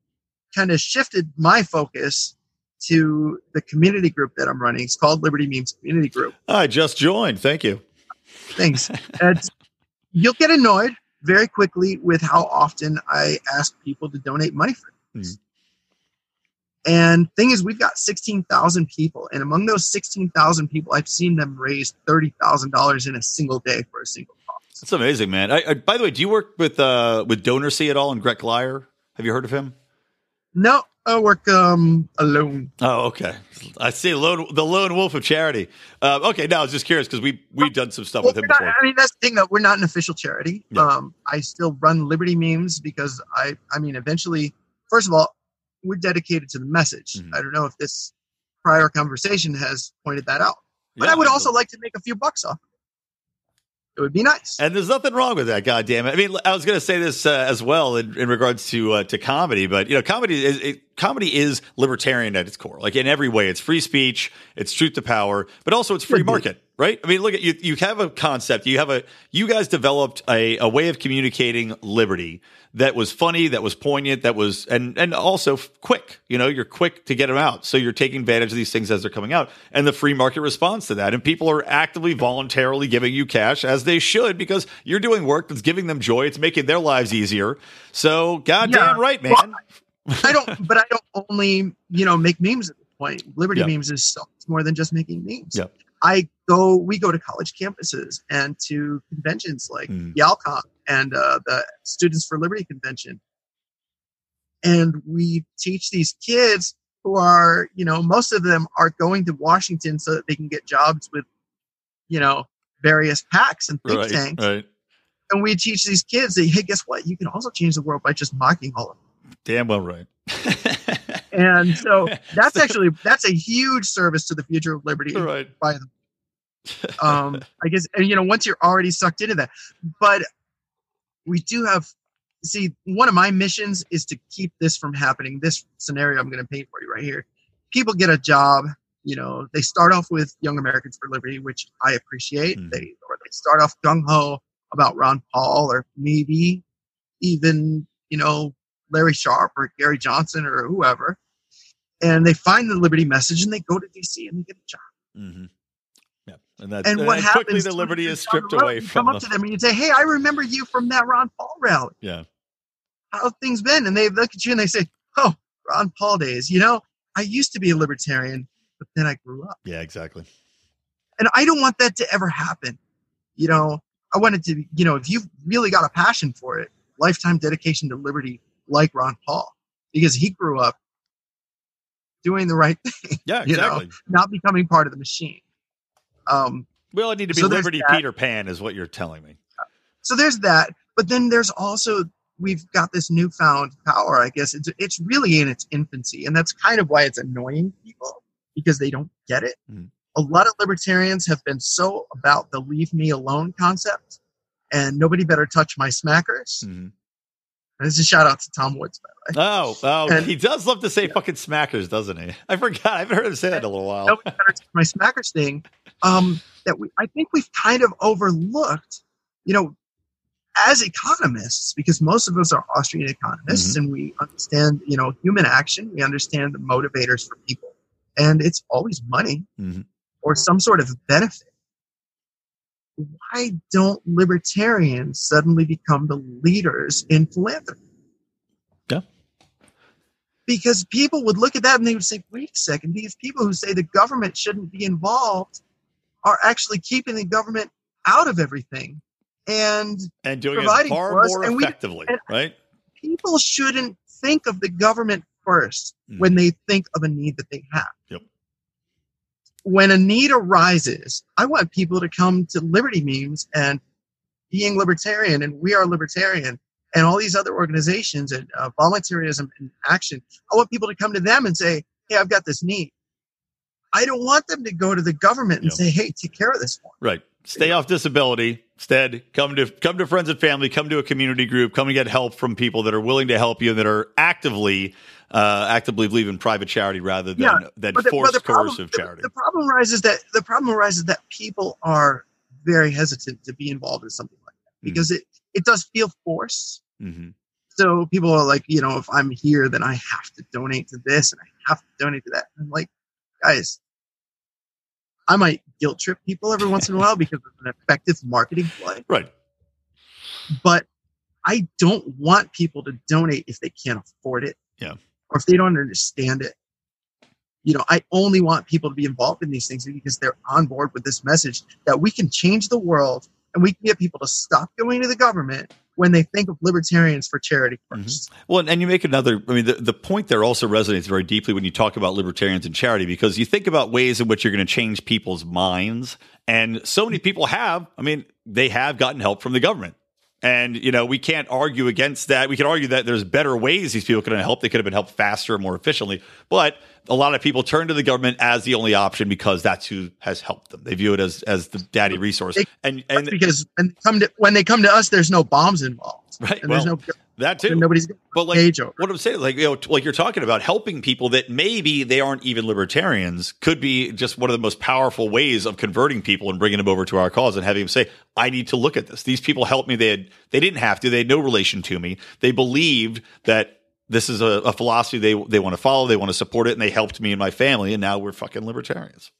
kind of shifted my focus to the community group that I'm running. It's called Liberty Memes Community Group. I just joined. Thank you. Thanks. And you'll get annoyed very quickly with how often I ask people to donate money for things. Mm. And thing is, we've got sixteen thousand people. And among those sixteen thousand people, I've seen them raise thirty thousand dollars in a single day for a single cause. That's amazing, man. I, I, by the way, do you work with uh, with DonorSee at all and Greg Glyer? Have you heard of him? No, I work um, alone. Oh, okay. I see lone, the lone wolf of charity. Uh, okay, now I was just curious because we, we've done some stuff well, with him not, before. I mean, that's the thing, though. We're not an official charity. Yeah. Um, I still run Liberty Memes because, I, I mean, eventually, first of all, we're dedicated to the message. Mm-hmm. I don't know if this prior conversation has pointed that out. But yeah, I would absolutely. also like to make a few bucks off of it. It would be nice. And there's nothing wrong with that, goddammit. I mean, I was going to say this uh, as well in, in regards to uh, to comedy, but, you know, comedy is it, comedy is libertarian at its core. Like, in every way, it's free speech, it's truth to power, but also it's free market, right? I mean, look, at you you have a concept. You have a you guys developed a, a way of communicating liberty that was funny, that was poignant, that was and and also quick. You know, you're quick to get them out. So you're taking advantage of these things as they're coming out and the free market responds to that. And people are actively, voluntarily giving you cash as they should because you're doing work that's giving them joy. It's making their lives easier. So goddamn yeah. right, man. Well, I don't but I don't only, you know, make memes at this point. Liberty yeah. memes is so much more than just making memes. Yeah. I go, we go to college campuses and to conventions like mm. YalCon and uh, the Students for Liberty convention. And we teach these kids who are, you know, most of them are going to Washington so that they can get jobs with, you know, various PACs and think right, tanks. Right. And we teach these kids that, hey, guess what? You can also change the world by just mocking all of them. Damn well right. And so that's actually, that's a huge service to the future of liberty. Right. By them. um, I guess, and, you know, once you're already sucked into that. But we do have, see, one of my missions is to keep this from happening. This scenario I'm going to paint for you right here. People get a job, you know, they start off with Young Americans for Liberty, which I appreciate. Mm. They or they start off gung-ho about Ron Paul or maybe even, you know, Larry Sharp or Gary Johnson or whoever. And they find the liberty message and they go to D C and they get a job. Mm-hmm. Yeah. And, that's, and what and happens quickly the liberty is stripped away from them. You come up to them and you say, hey, I remember you from that Ron Paul rally. Yeah. How have things been? And they look at you and they say, oh, Ron Paul days. You know, I used to be a libertarian, but then I grew up. Yeah, exactly. And I don't want that to ever happen. You know, I wanted to, you know, if you've really got a passion for it, lifetime dedication to liberty, like Ron Paul, because he grew up doing the right thing. Yeah, exactly. You know, not becoming part of the machine. Um, we all need to be so Liberty Peter Pan is what you're telling me. So there's that. But then there's also, we've got this newfound power, I guess. It's, it's really in its infancy. And that's kind of why it's annoying people, because they don't get it. Mm. A lot of libertarians have been so about the leave me alone concept and nobody better touch my smackers. Mm-hmm. This is a shout out to Tom Woods, by the way. Oh, oh and, he does love to say yeah. fucking smackers, doesn't he? I forgot. I haven't heard him say that in a little while. Nobody better touch my smackers thing um, that we, I think we've kind of overlooked, you know, as economists, because most of us are Austrian economists mm-hmm. and we understand, you know, human action. We understand the motivators for people. And it's always money mm-hmm. or some sort of benefit. Why don't libertarians suddenly become the leaders in philanthropy? Yeah. Because people would look at that and they would say, wait a second, these people who say the government shouldn't be involved are actually keeping the government out of everything and, and doing providing it far for us, more and effectively, we, and right? People shouldn't think of the government first mm. when they think of a need that they have. Yep. When a need arises, I want people to come to Liberty Memes and Being Libertarian and We Are Libertarian and all these other organizations and uh, volunteerism and action. I want people to come to them and say, hey, I've got this need. I don't want them to go to the government and yep. say, hey, take care of this one. Right. Stay off disability. Instead, come to come to friends and family, come to a community group, come and get help from people that are willing to help you and that are actively uh, actively believe in private charity rather than yeah, than the, forced the problem, coercive charity. The, the problem arises that the problem arises that people are very hesitant to be involved in something like that because mm-hmm. it, it does feel forced. Mm-hmm. So people are like, you know, if I'm here, then I have to donate to this and I have to donate to that. And I'm like, guys, I might guilt trip people every once in a while because it's an effective marketing play. Right. But I don't want people to donate if they can't afford it. Yeah. Or if they don't understand it. You know, I only want people to be involved in these things because they're on board with this message that we can change the world and we can get people to stop going to the government when they think of libertarians for charity first. Mm-hmm. Well, and you make another, I mean, the, the point there also resonates very deeply when you talk about libertarians and charity, because you think about ways in which you're going to change people's minds. And so many people have, I mean, they have gotten help from the government. And, you know, we can't argue against that. We can argue that there's better ways these people could have helped. They could have been helped faster and more efficiently. But a lot of people turn to the government as the only option because that's who has helped them. They view it as as the daddy resource. They, and and because when they, come to, when they come to us, there's no bombs involved. Right. And well, there's no, that too. And nobody's going to engage over. What I'm saying, like, you know, like you're talking about helping people that maybe they aren't even libertarians could be just one of the most powerful ways of converting people and bringing them over to our cause and having them say, I need to look at this. These people helped me. They had, they didn't have to. They had no relation to me. They believed that this is a, a philosophy they they want to follow. They want to support it, and they helped me and my family. And now we're fucking libertarians.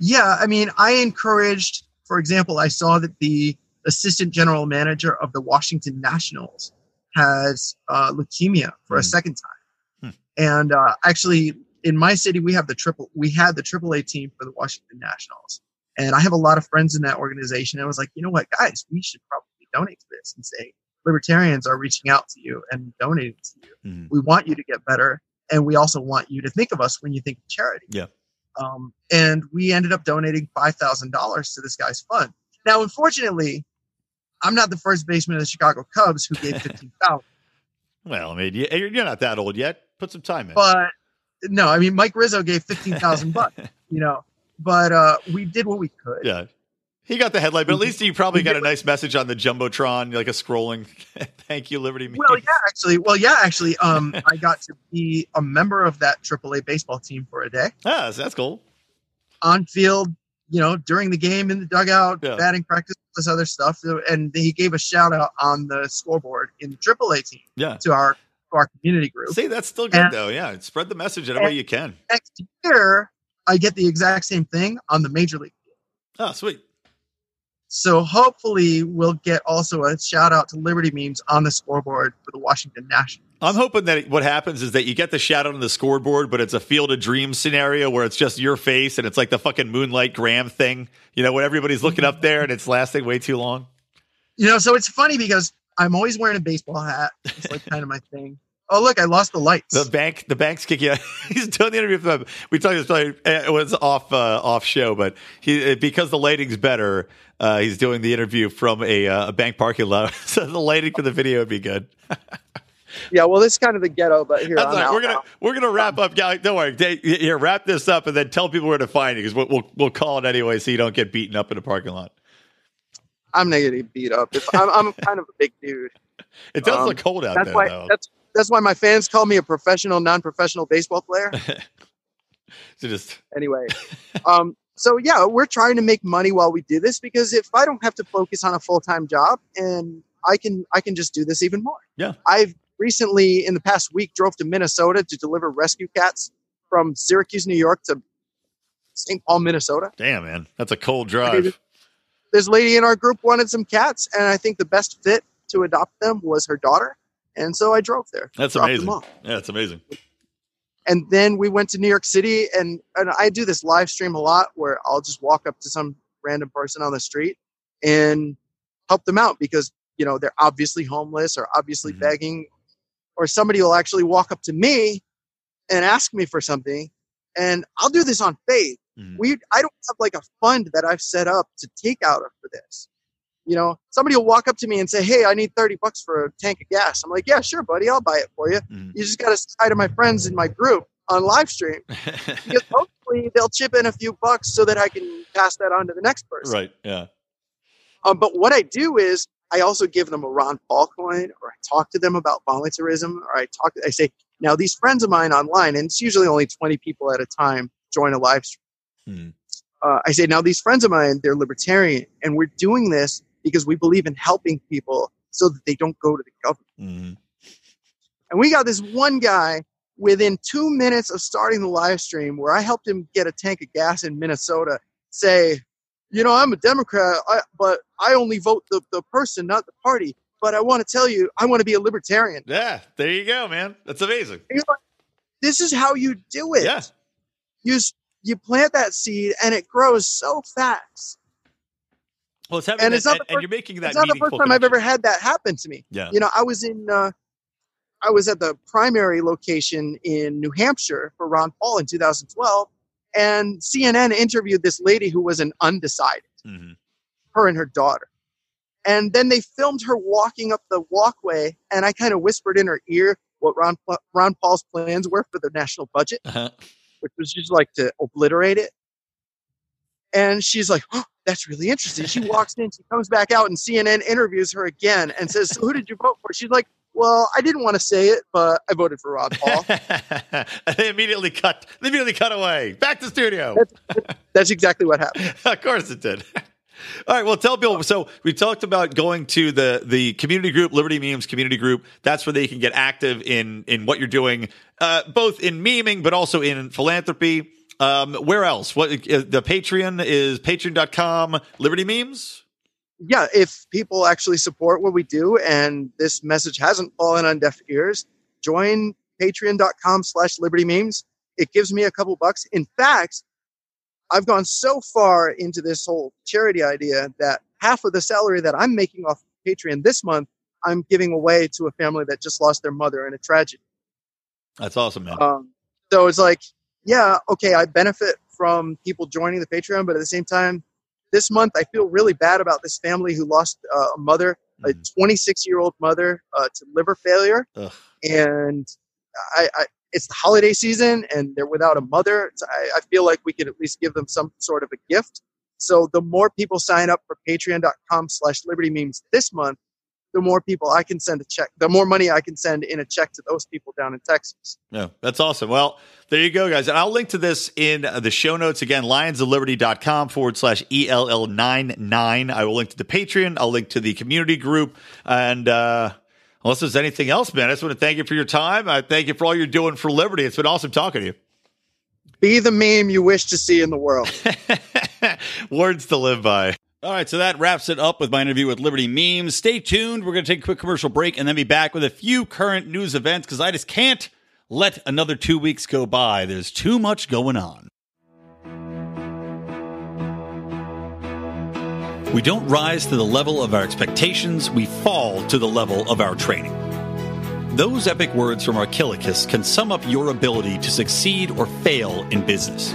Yeah, I mean, I encouraged. For example, I saw that the assistant general manager of the Washington Nationals has uh, leukemia for mm. a second time, hmm. and uh, actually, in my city, we have the triple. We had the triple A team for the Washington Nationals. And I have a lot of friends in that organization. I was like, you know what, guys, we should probably donate to this and say, libertarians are reaching out to you and donating to you. Mm. We want you to get better. And we also want you to think of us when you think of charity. Yeah. Um, and we ended up donating five thousand dollars to this guy's fund. Now, unfortunately, I'm not the first baseman of the Chicago Cubs who gave fifteen thousand dollars. Well, I mean, you're not that old yet. Put some time in. But no, I mean, Mike Rizzo gave fifteen thousand bucks, you know, but uh, we did what we could. Yeah. He got the headline, but at least he probably got a nice message on the Jumbotron, like a scrolling, thank you, Liberty Memes. Well, yeah, actually. Well, yeah, actually, um, I got to be a member of that triple A baseball team for a day. Ah, so that's cool. On field, you know, during the game, in the dugout, yeah. batting practice, this other stuff. And he gave a shout out on the scoreboard in the triple A team yeah. to our, to our community group. See, that's still good, and, though. Yeah, spread the message in any way you can. Next year, I get the exact same thing on the major league. Oh, sweet. So hopefully we'll get also a shout out to Liberty Memes on the scoreboard for the Washington Nationals. I'm hoping that what happens is that you get the shout out on the scoreboard, but it's a Field of Dreams scenario where it's just your face and it's like the fucking Moonlight Graham thing, you know, when everybody's looking up there and it's lasting way too long. You know, so it's funny because I'm always wearing a baseball hat. It's like kind of my thing. Oh, look, I lost the lights. The bank, the bank's kicking out. He's doing the interview. With we talked this story. It was off, uh, off show, but he, because the lighting's better, uh, he's doing the interview from a, uh, a bank parking lot. So the lighting for the video would be good. Yeah. Well, this is kind of the ghetto, but here on like, out, we're going to, we're going to wrap up. Don't worry. Here, wrap this up and then tell people where to find it. Cause we'll, we'll, we'll call it anyway. So you don't get beaten up in a parking lot. I'm not getting beat up. If I'm, I'm kind of a big dude. It does um, look cold out that's there. Why, though. That's, That's why my fans call me a professional, non-professional baseball player. So just anyway, um, so yeah, we're trying to make money while we do this because if I don't have to focus on a full-time job, and I can, I can just do this even more. Yeah, I've recently in the past week drove to Minnesota to deliver rescue cats from Syracuse, New York, to Saint Paul, Minnesota. Damn, man, that's a cold drive. This lady in our group wanted some cats, and I think the best fit to adopt them was her daughter. And so I drove there. That's amazing. Yeah, that's amazing. And then we went to New York City, and, and I do this live stream a lot where I'll just walk up to some random person on the street and help them out because, you know, they're obviously homeless or obviously mm-hmm. begging, or somebody will actually walk up to me and ask me for something. And I'll do this on faith. Mm-hmm. We, I don't have like a fund that I've set up to take out for this. You know, somebody will walk up to me and say, hey, I need thirty bucks for a tank of gas. I'm like, yeah, sure, buddy. I'll buy it for you. Mm. You just got to tie to my friends in my group on live stream. Because hopefully they'll chip in a few bucks so that I can pass that on to the next person. Right. Yeah. Um, but what I do is I also give them a Ron Paul coin, or I talk to them about volunteerism, or I talk, I say, now these friends of mine online, and it's usually only twenty people at a time join a live stream. Mm. Uh, I say, now these friends of mine, they're libertarian, and we're doing this because we believe in helping people so that they don't go to the government. Mm-hmm. And we got this one guy within two minutes of starting the live stream where I helped him get a tank of gas in Minnesota say, you know, I'm a Democrat, I, but I only vote the, the person, not the party. But I want to tell you, I want to be a libertarian. Yeah, there you go, man. That's amazing. And you're like, this is how you do it. Yeah. You, you plant that seed and it grows so fast. Well, it's happening, and it's not, and, the, first, and you're making that it's not the first time I've ever had that happen to me. Yeah. You know, I was in, uh, I was at the primary location in New Hampshire for Ron Paul in two thousand twelve, and C N N interviewed this lady who was an undecided, mm-hmm. her and her daughter. And then they filmed her walking up the walkway, and I kind of whispered in her ear what Ron, Ron Paul's plans were for the national budget, uh-huh. which was just like to obliterate it. And she's like, oh, that's really interesting. She walks in, she comes back out, and C N N interviews her again and says, so who did you vote for? She's like, well, I didn't want to say it, but I voted for Ron Paul. And they immediately cut. They immediately cut away. Back to studio. That's, that's exactly what happened. Of course it did. All right. Well, tell Bill. So we talked about going to the, the community group, Liberty Memes community group. That's where they can get active in, in what you're doing, uh, both in memeing, but also in philanthropy. Um, where else? What uh, the Patreon is patreon dot com Liberty Memes. Yeah. If people actually support what we do and this message hasn't fallen on deaf ears, join patreon dot com slash Liberty Memes. It gives me a couple bucks. In fact, I've gone so far into this whole charity idea that half of the salary that I'm making off Patreon this month, I'm giving away to a family that just lost their mother in a tragedy. That's awesome, man. Um, so it's like, yeah, okay, I benefit from people joining the Patreon, but at the same time, this month I feel really bad about this family who lost uh, a mother, mm-hmm. a twenty-six-year-old mother uh, to liver failure. Ugh. And I, I, it's the holiday season, and they're without a mother. So I, I feel like we could at least give them some sort of a gift. So the more people sign up for patreon.com slash Liberty Memes this month, the more people I can send a check, the more money I can send in a check to those people down in Texas. Yeah, that's awesome. Well, there you go, guys. And I'll link to this in the show notes. Again, lionsofliberty.com forward slash E L L ninety-nine. I will link to the Patreon. I'll link to the community group. And uh, unless there's anything else, man, I just want to thank you for your time. I thank you for all you're doing for liberty. It's been awesome talking to you. Be the meme you wish to see in the world. Words to live by. All right, so that wraps it up with my interview with Liberty Memes. Stay tuned. We're going to take a quick commercial break and then be back with a few current news events because I just can't let another two weeks go by. There's too much going on. We don't rise to the level of our expectations. We fall to the level of our training. Those epic words from Archilochus can sum up your ability to succeed or fail in business.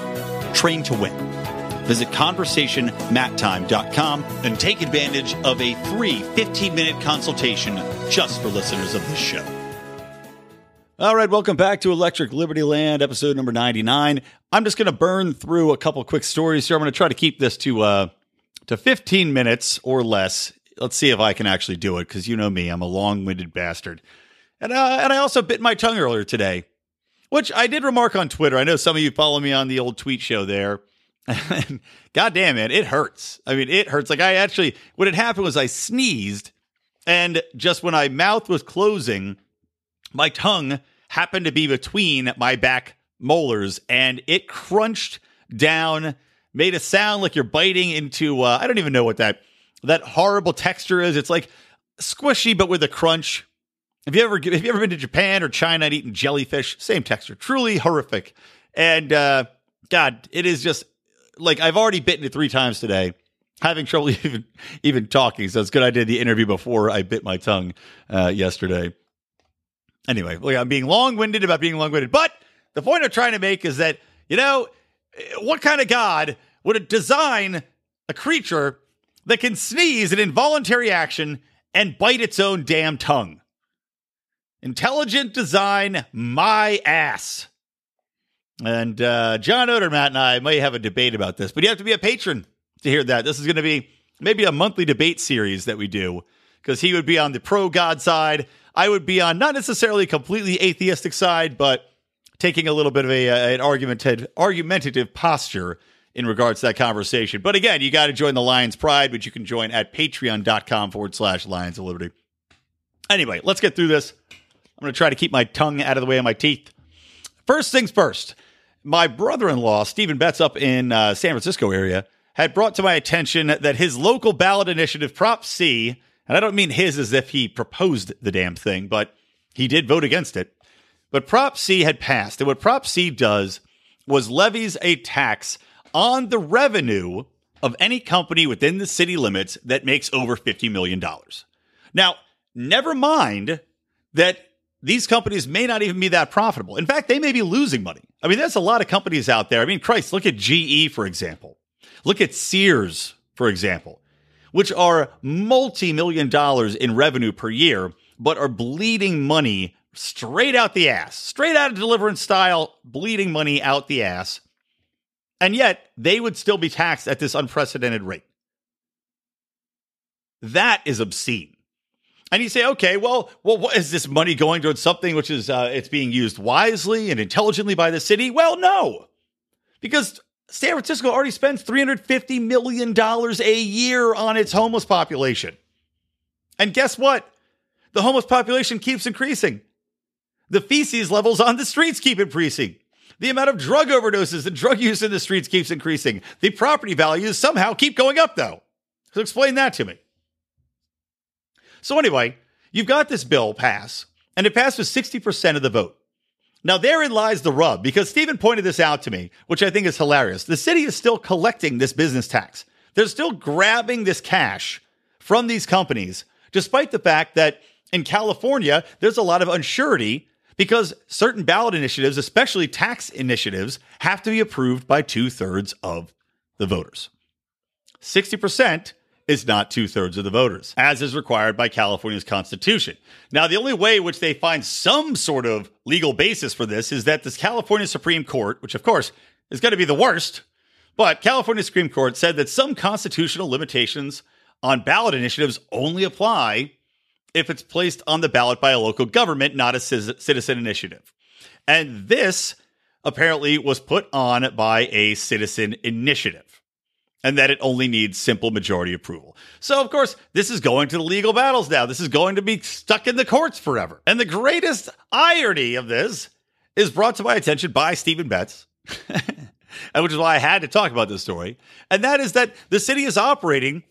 Train to win. Visit conversation mat time dot com and take advantage of a free fifteen-minute consultation just for listeners of this show. All right, welcome back to Electric Liberty Land, episode number ninety-nine. I'm just going to burn through a couple quick stories here. I'm going to try to keep this to uh, to fifteen minutes or less. Let's see if I can actually do it, because you know me, I'm a long-winded bastard. And uh, and I also bit my tongue earlier today, which I did remark on Twitter. I know some of you follow me on the old tweet show there. God damn it, it hurts. I mean, it hurts. Like I actually, what had happened was I sneezed, and just when my mouth was closing, my tongue happened to be between my back molars, and it crunched down, made a sound like you're biting into, uh, I don't even know what that, that horrible texture is. It's like squishy, but with a crunch. Have you ever have you ever been to Japan or China and eaten jellyfish? Same texture, truly horrific. And uh, God, it is just like I've already bitten it three times today, having trouble even even talking. So it's good I did the interview before I bit my tongue uh, yesterday. Anyway, like I'm being long winded about being long winded, but the point I'm trying to make is that, you know, what kind of God would design a creature that can sneeze in involuntary action and bite its own damn tongue? Intelligent design, my ass. And uh, John Odermatt and I may have a debate about this, but you have to be a patron to hear that. This is going to be maybe a monthly debate series that we do, because he would be on the pro-God side. I would be on not necessarily completely atheistic side, but taking a little bit of a, a, an argumentative, argumentative posture in regards to that conversation. But again, you got to join the Lions Pride, which you can join at patreon.com forward slash Lions of Liberty. Anyway, let's get through this. I'm going to try to keep my tongue out of the way of my teeth. First things first, my brother-in-law, Stephen Betts, up in uh, San Francisco area, had brought to my attention that his local ballot initiative, Prop C, and I don't mean his as if he proposed the damn thing, but he did vote against it. But Prop C had passed. And what Prop C does was levies a tax on the revenue of any company within the city limits that makes over fifty million dollars. Now, never mind that these companies may not even be that profitable. In fact, they may be losing money. I mean, there's a lot of companies out there. I mean, Christ, look at G E, for example. Look at Sears, for example, which are multi-million dollars in revenue per year, but are bleeding money straight out the ass, straight out of Deliverance style, bleeding money out the ass. And yet they would still be taxed at this unprecedented rate. That is obscene. And you say, okay, well, well, what is this money going towards something which is uh, it's being used wisely and intelligently by the city? Well, no, because San Francisco already spends three hundred fifty million dollars a year on its homeless population. And guess what? The homeless population keeps increasing. The feces levels on the streets keep increasing. The amount of drug overdoses and drug use in the streets keeps increasing. The property values somehow keep going up, though. So explain that to me. So anyway, you've got this bill pass, and it passed with sixty percent of the vote. Now, therein lies the rub, because Stephen pointed this out to me, which I think is hilarious. The city is still collecting this business tax. They're still grabbing this cash from these companies, despite the fact that in California, there's a lot of uncertainty because certain ballot initiatives, especially tax initiatives, have to be approved by two-thirds of the voters. sixty percent is not two-thirds of the voters, as is required by California's constitution. Now, the only way in which they find some sort of legal basis for this is that this California Supreme Court, which, of course, is going to be the worst, but California Supreme Court said that some constitutional limitations on ballot initiatives only apply if it's placed on the ballot by a local government, not a citizen initiative. And this apparently was put on by a citizen initiative, and that it only needs simple majority approval. So, of course, this is going to the legal battles now. This is going to be stuck in the courts forever. And the greatest irony of this is brought to my attention by Stephen Betts, which is why I had to talk about this story. And that is that the city is operating,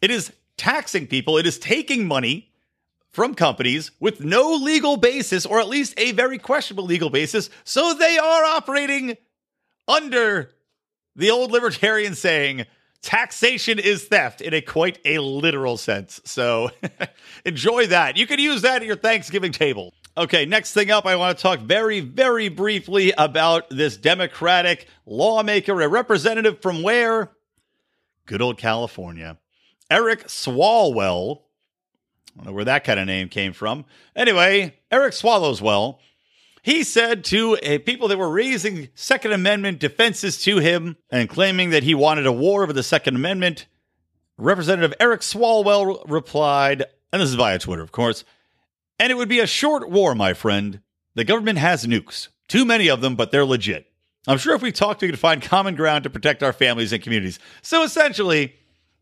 it is taxing people, it is taking money from companies with no legal basis, or at least a very questionable legal basis, so they are operating under the old libertarian saying, taxation is theft, in a quite a literal sense. So enjoy that. You can use that at your Thanksgiving table. Okay, next thing up, I want to talk very, very briefly about this Democratic lawmaker, a representative from where? Good old California. Eric Swalwell. I don't know where that kind of name came from. Anyway, Eric Swalwell, he said to uh, people that were raising Second Amendment defenses to him and claiming that he wanted a war over the Second Amendment, Representative Eric Swalwell replied, and this is via Twitter, of course, and it would be a short war, my friend. The government has nukes. Too many of them, but they're legit. I'm sure if we talked, we could find common ground to protect our families and communities. So essentially,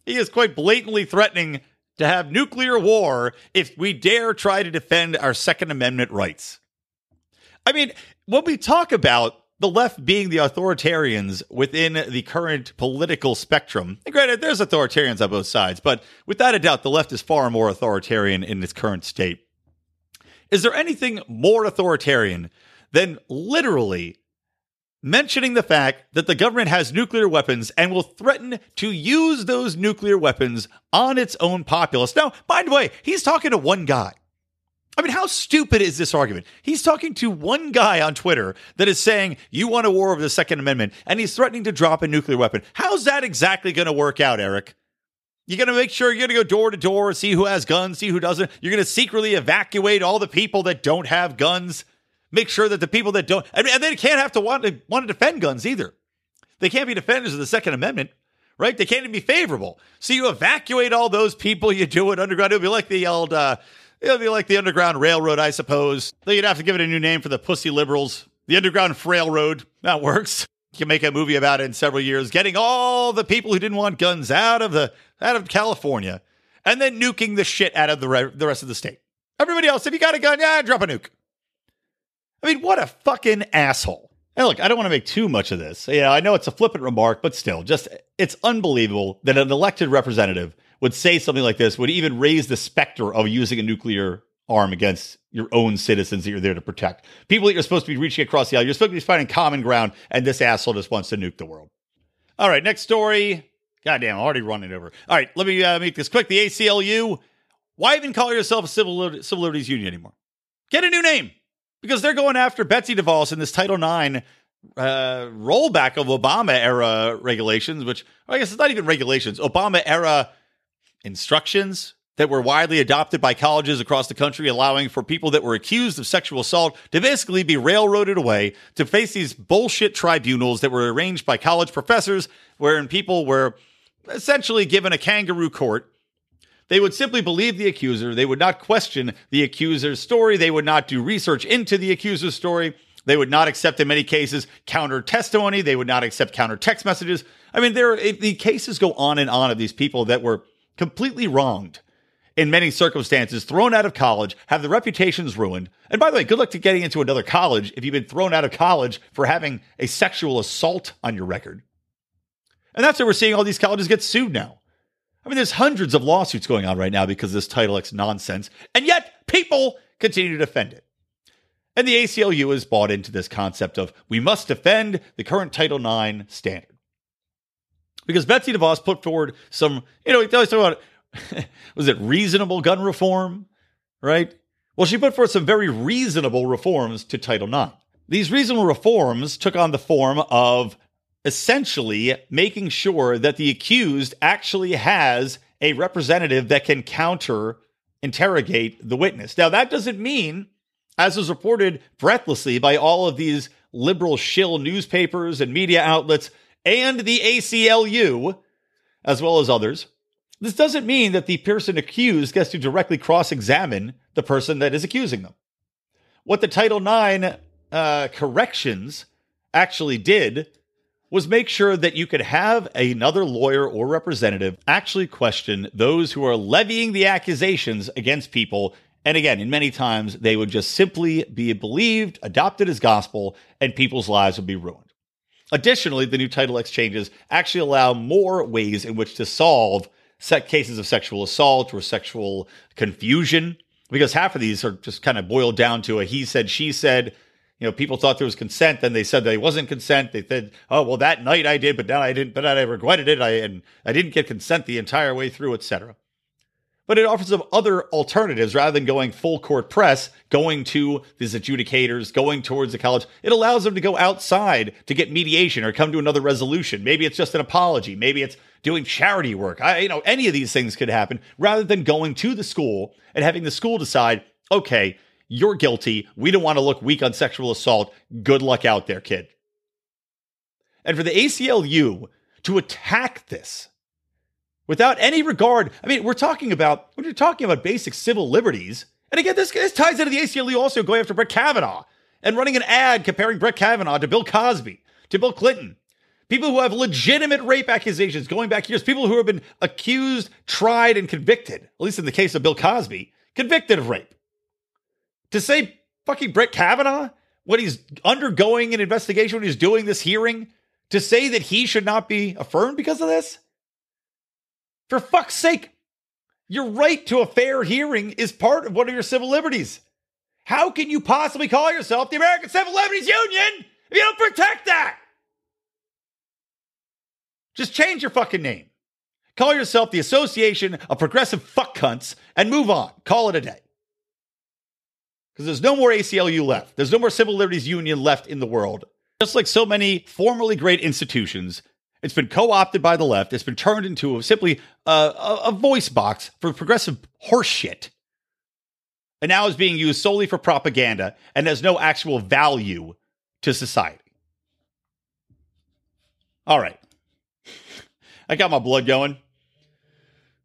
he is quite blatantly threatening to have nuclear war if we dare try to defend our Second Amendment rights. I mean, when we talk about the left being the authoritarians within the current political spectrum, and granted, there's authoritarians on both sides, but without a doubt, the left is far more authoritarian in its current state. Is there anything more authoritarian than literally mentioning the fact that the government has nuclear weapons and will threaten to use those nuclear weapons on its own populace? Now, by the way, he's talking to one guy. I mean, how stupid is this argument? He's talking to one guy on Twitter that is saying, you want a war over the Second Amendment, and he's threatening to drop a nuclear weapon. How's that exactly going to work out, Eric? You're going to make sure you're going to go door to door, see who has guns, see who doesn't. You're going to secretly evacuate all the people that don't have guns. Make sure that the people that don't, and they can't have to want to want to defend guns either. They can't be defenders of the Second Amendment, right? They can't even be favorable. So you evacuate all those people. You do it underground. It'll be like the old, uh, it'll be like the Underground Railroad, I suppose. Though you'd have to give it a new name for the pussy liberals. The Underground Frailroad. That works. You can make a movie about it in several years, getting all the people who didn't want guns out of the out of California, and then nuking the shit out of the re- the rest of the state. Everybody else, if you got a gun, yeah, drop a nuke. I mean, what a fucking asshole. And look, I don't want to make too much of this. You know, I know it's a flippant remark, but still, just it's unbelievable that an elected representative would say something like this, would even raise the specter of using a nuclear arm against your own citizens that you're there to protect. People that you're supposed to be reaching across the aisle. You're supposed to be finding common ground, and this asshole just wants to nuke the world. All right, next story. Goddamn, I'm already running over. All right, let me uh, make this quick. The A C L U, why even call yourself a civil, li- civil liberties union anymore? Get a new name. Because they're going after Betsy DeVos in this Title nine uh, rollback of Obama-era regulations, which I guess it's not even regulations, Obama-era instructions that were widely adopted by colleges across the country, allowing for people that were accused of sexual assault to basically be railroaded away to face these bullshit tribunals that were arranged by college professors, wherein people were essentially given a kangaroo court. They would simply believe the accuser. They would not question the accuser's story. They would not do research into the accuser's story. They would not accept, in many cases, counter testimony. They would not accept counter text messages. I mean, there the cases go on and on of these people that were completely wronged in many circumstances, thrown out of college, have their reputations ruined. And by the way, good luck to getting into another college if you've been thrown out of college for having a sexual assault on your record. And that's why we're seeing all these colleges get sued now. I mean, there's hundreds of lawsuits going on right now because of this Title X nonsense, and yet people continue to defend it. And the A C L U has bought into this concept of we must defend the current Title nine standard. Because Betsy DeVos put forward some, you know, we always talk about, was it reasonable gun reform, right? Well, she put forward some very reasonable reforms to Title nine. These reasonable reforms took on the form of essentially making sure that the accused actually has a representative that can counter interrogate the witness. Now, that doesn't mean, as was reported breathlessly by all of these liberal shill newspapers and media outlets and the A C L U, as well as others, this doesn't mean that the person accused gets to directly cross-examine the person that is accusing them. What the Title nine uh, corrections actually did was make sure that you could have another lawyer or representative actually question those who are levying the accusations against people. And again, in many times, they would just simply be believed, adopted as gospel, and people's lives would be ruined. Additionally, the new Title X changes actually allow more ways in which to solve set cases of sexual assault or sexual confusion, because half of these are just kind of boiled down to a he said, she said. You know, people thought there was consent, then they said that it wasn't consent. They said, oh, well, that night I did, but now I didn't, but I regretted it, I and I didn't get consent the entire way through, et cetera. But it offers some other alternatives rather than going full court press, going to these adjudicators, going towards the college. It allows them to go outside to get mediation or come to another resolution. Maybe it's just an apology. Maybe it's doing charity work. I, you know, any of these things could happen rather than going to the school and having the school decide, okay, you're guilty. We don't want to look weak on sexual assault. Good luck out there, kid. And for the A C L U to attack this, without any regard, I mean, we're talking about, when you're talking about basic civil liberties, and again, this, this ties into the A C L U also going after Brett Kavanaugh and running an ad comparing Brett Kavanaugh to Bill Cosby, to Bill Clinton. People who have legitimate rape accusations going back years, people who have been accused, tried, and convicted, at least in the case of Bill Cosby, convicted of rape. To say fucking Brett Kavanaugh, when he's undergoing an investigation, when he's doing this hearing, to say that he should not be affirmed because of this? For fuck's sake, your right to a fair hearing is part of one of your civil liberties. How can you possibly call yourself the American Civil Liberties Union if you don't protect that? Just change your fucking name. Call yourself the Association of Progressive Fuck Cunts and move on. Call it a day. Because there's no more A C L U left. There's no more Civil Liberties Union left in the world. Just like so many formerly great institutions, it's been co-opted by the left. It's been turned into simply a, a voice box for progressive horseshit. And now is being used solely for propaganda and has no actual value to society. All right. I got my blood going.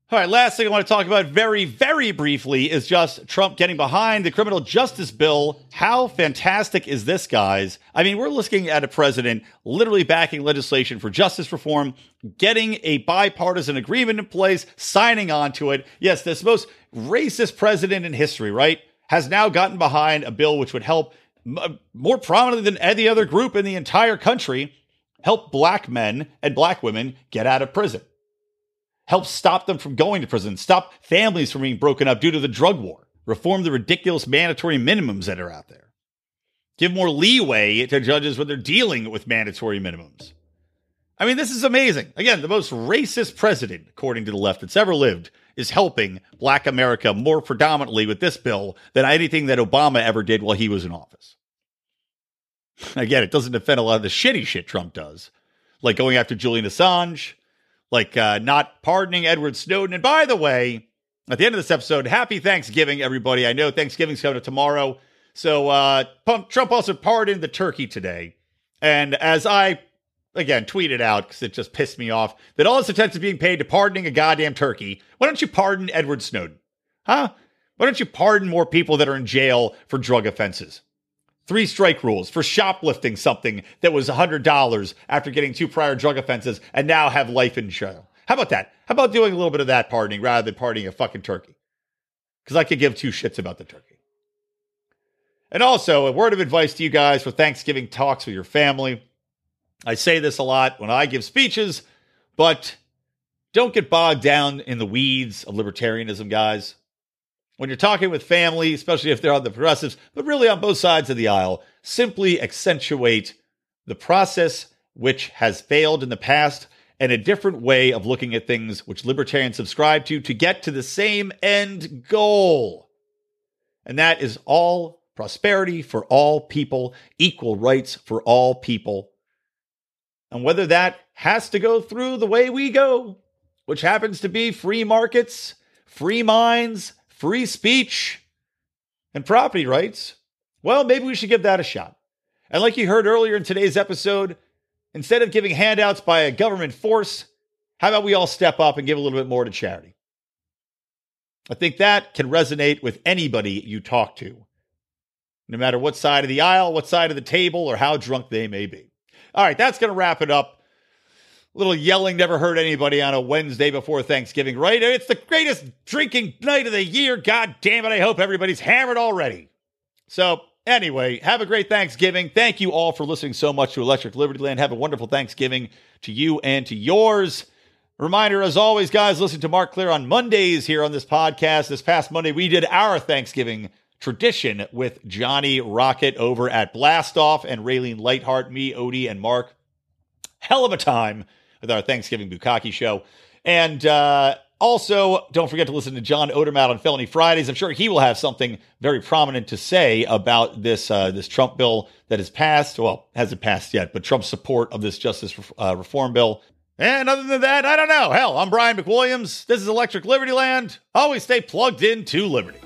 All right, last thing I want to talk about very, very briefly is just Trump getting behind the criminal justice bill. How fantastic is this, guys? I mean, we're looking at a president literally backing legislation for justice reform, getting a bipartisan agreement in place, signing on to it. Yes, this most racist president in history, right, has now gotten behind a bill which would help m- more prominently than any other group in the entire country, help black men and black women get out of prison. Help stop them from going to prison, stop families from being broken up due to the drug war, reform the ridiculous mandatory minimums that are out there, give more leeway to judges when they're dealing with mandatory minimums. I mean, this is amazing. Again, the most racist president, according to the left, that's ever lived is helping black America more predominantly with this bill than anything that Obama ever did while he was in office. Again, it doesn't defend a lot of the shitty shit Trump does, like going after Julian Assange, like uh, not pardoning Edward Snowden. And by the way, at the end of this episode, happy Thanksgiving, everybody. I know Thanksgiving's coming up tomorrow. So uh, Trump also pardoned the turkey today. And as I, again, tweeted out, because it just pissed me off, that all this attention is being paid to pardoning a goddamn turkey. Why don't you pardon Edward Snowden? Huh? Why don't you pardon more people that are in jail for drug offenses? Three strike rules for shoplifting something that was one hundred dollars after getting two prior drug offenses and now have life in jail. How about that? How about doing a little bit of that pardoning rather than pardoning a fucking turkey? because I could give two shits about the turkey. And also, a word of advice to you guys for Thanksgiving talks with your family. I say this a lot when I give speeches, but don't get bogged down in the weeds of libertarianism, guys. When you're talking with family, especially if they're on the progressives, but really on both sides of the aisle, simply accentuate the process which has failed in the past and a different way of looking at things which libertarians subscribe to to get to the same end goal. And that is all prosperity for all people, equal rights for all people. And whether that has to go through the way we go, which happens to be free markets, free minds, free speech, and property rights, well, maybe we should give that a shot. And like you heard earlier in today's episode, instead of giving handouts by a government force, how about we all step up and give a little bit more to charity? I think that can resonate with anybody you talk to, no matter what side of the aisle, what side of the table, or how drunk they may be. All right, that's going to wrap it up. A little yelling never hurt anybody on a Wednesday before Thanksgiving, right? It's the greatest drinking night of the year. God damn it, I hope everybody's hammered already. So anyway, have a great Thanksgiving. Thank you all for listening so much to Electric Liberty Land. Have a wonderful Thanksgiving to you and to yours. Reminder, as always, guys, listen to Mark Clear on Mondays here on this podcast. This past Monday, we did our Thanksgiving tradition with Johnny Rocket over at Blastoff and Raylene Lightheart, me, Odie, and Mark. Hell of a time with our Thanksgiving Bukkake show. And uh, also, don't forget to listen to John Odermatt on Felony Fridays. I'm sure he will have something very prominent to say about this uh, this Trump bill that has passed. Well, hasn't passed yet, but Trump's support of this justice uh, reform bill. And other than that, I don't know. Hell, I'm Brian McWilliams. This is Electric Liberty Land. Always stay plugged into Liberty.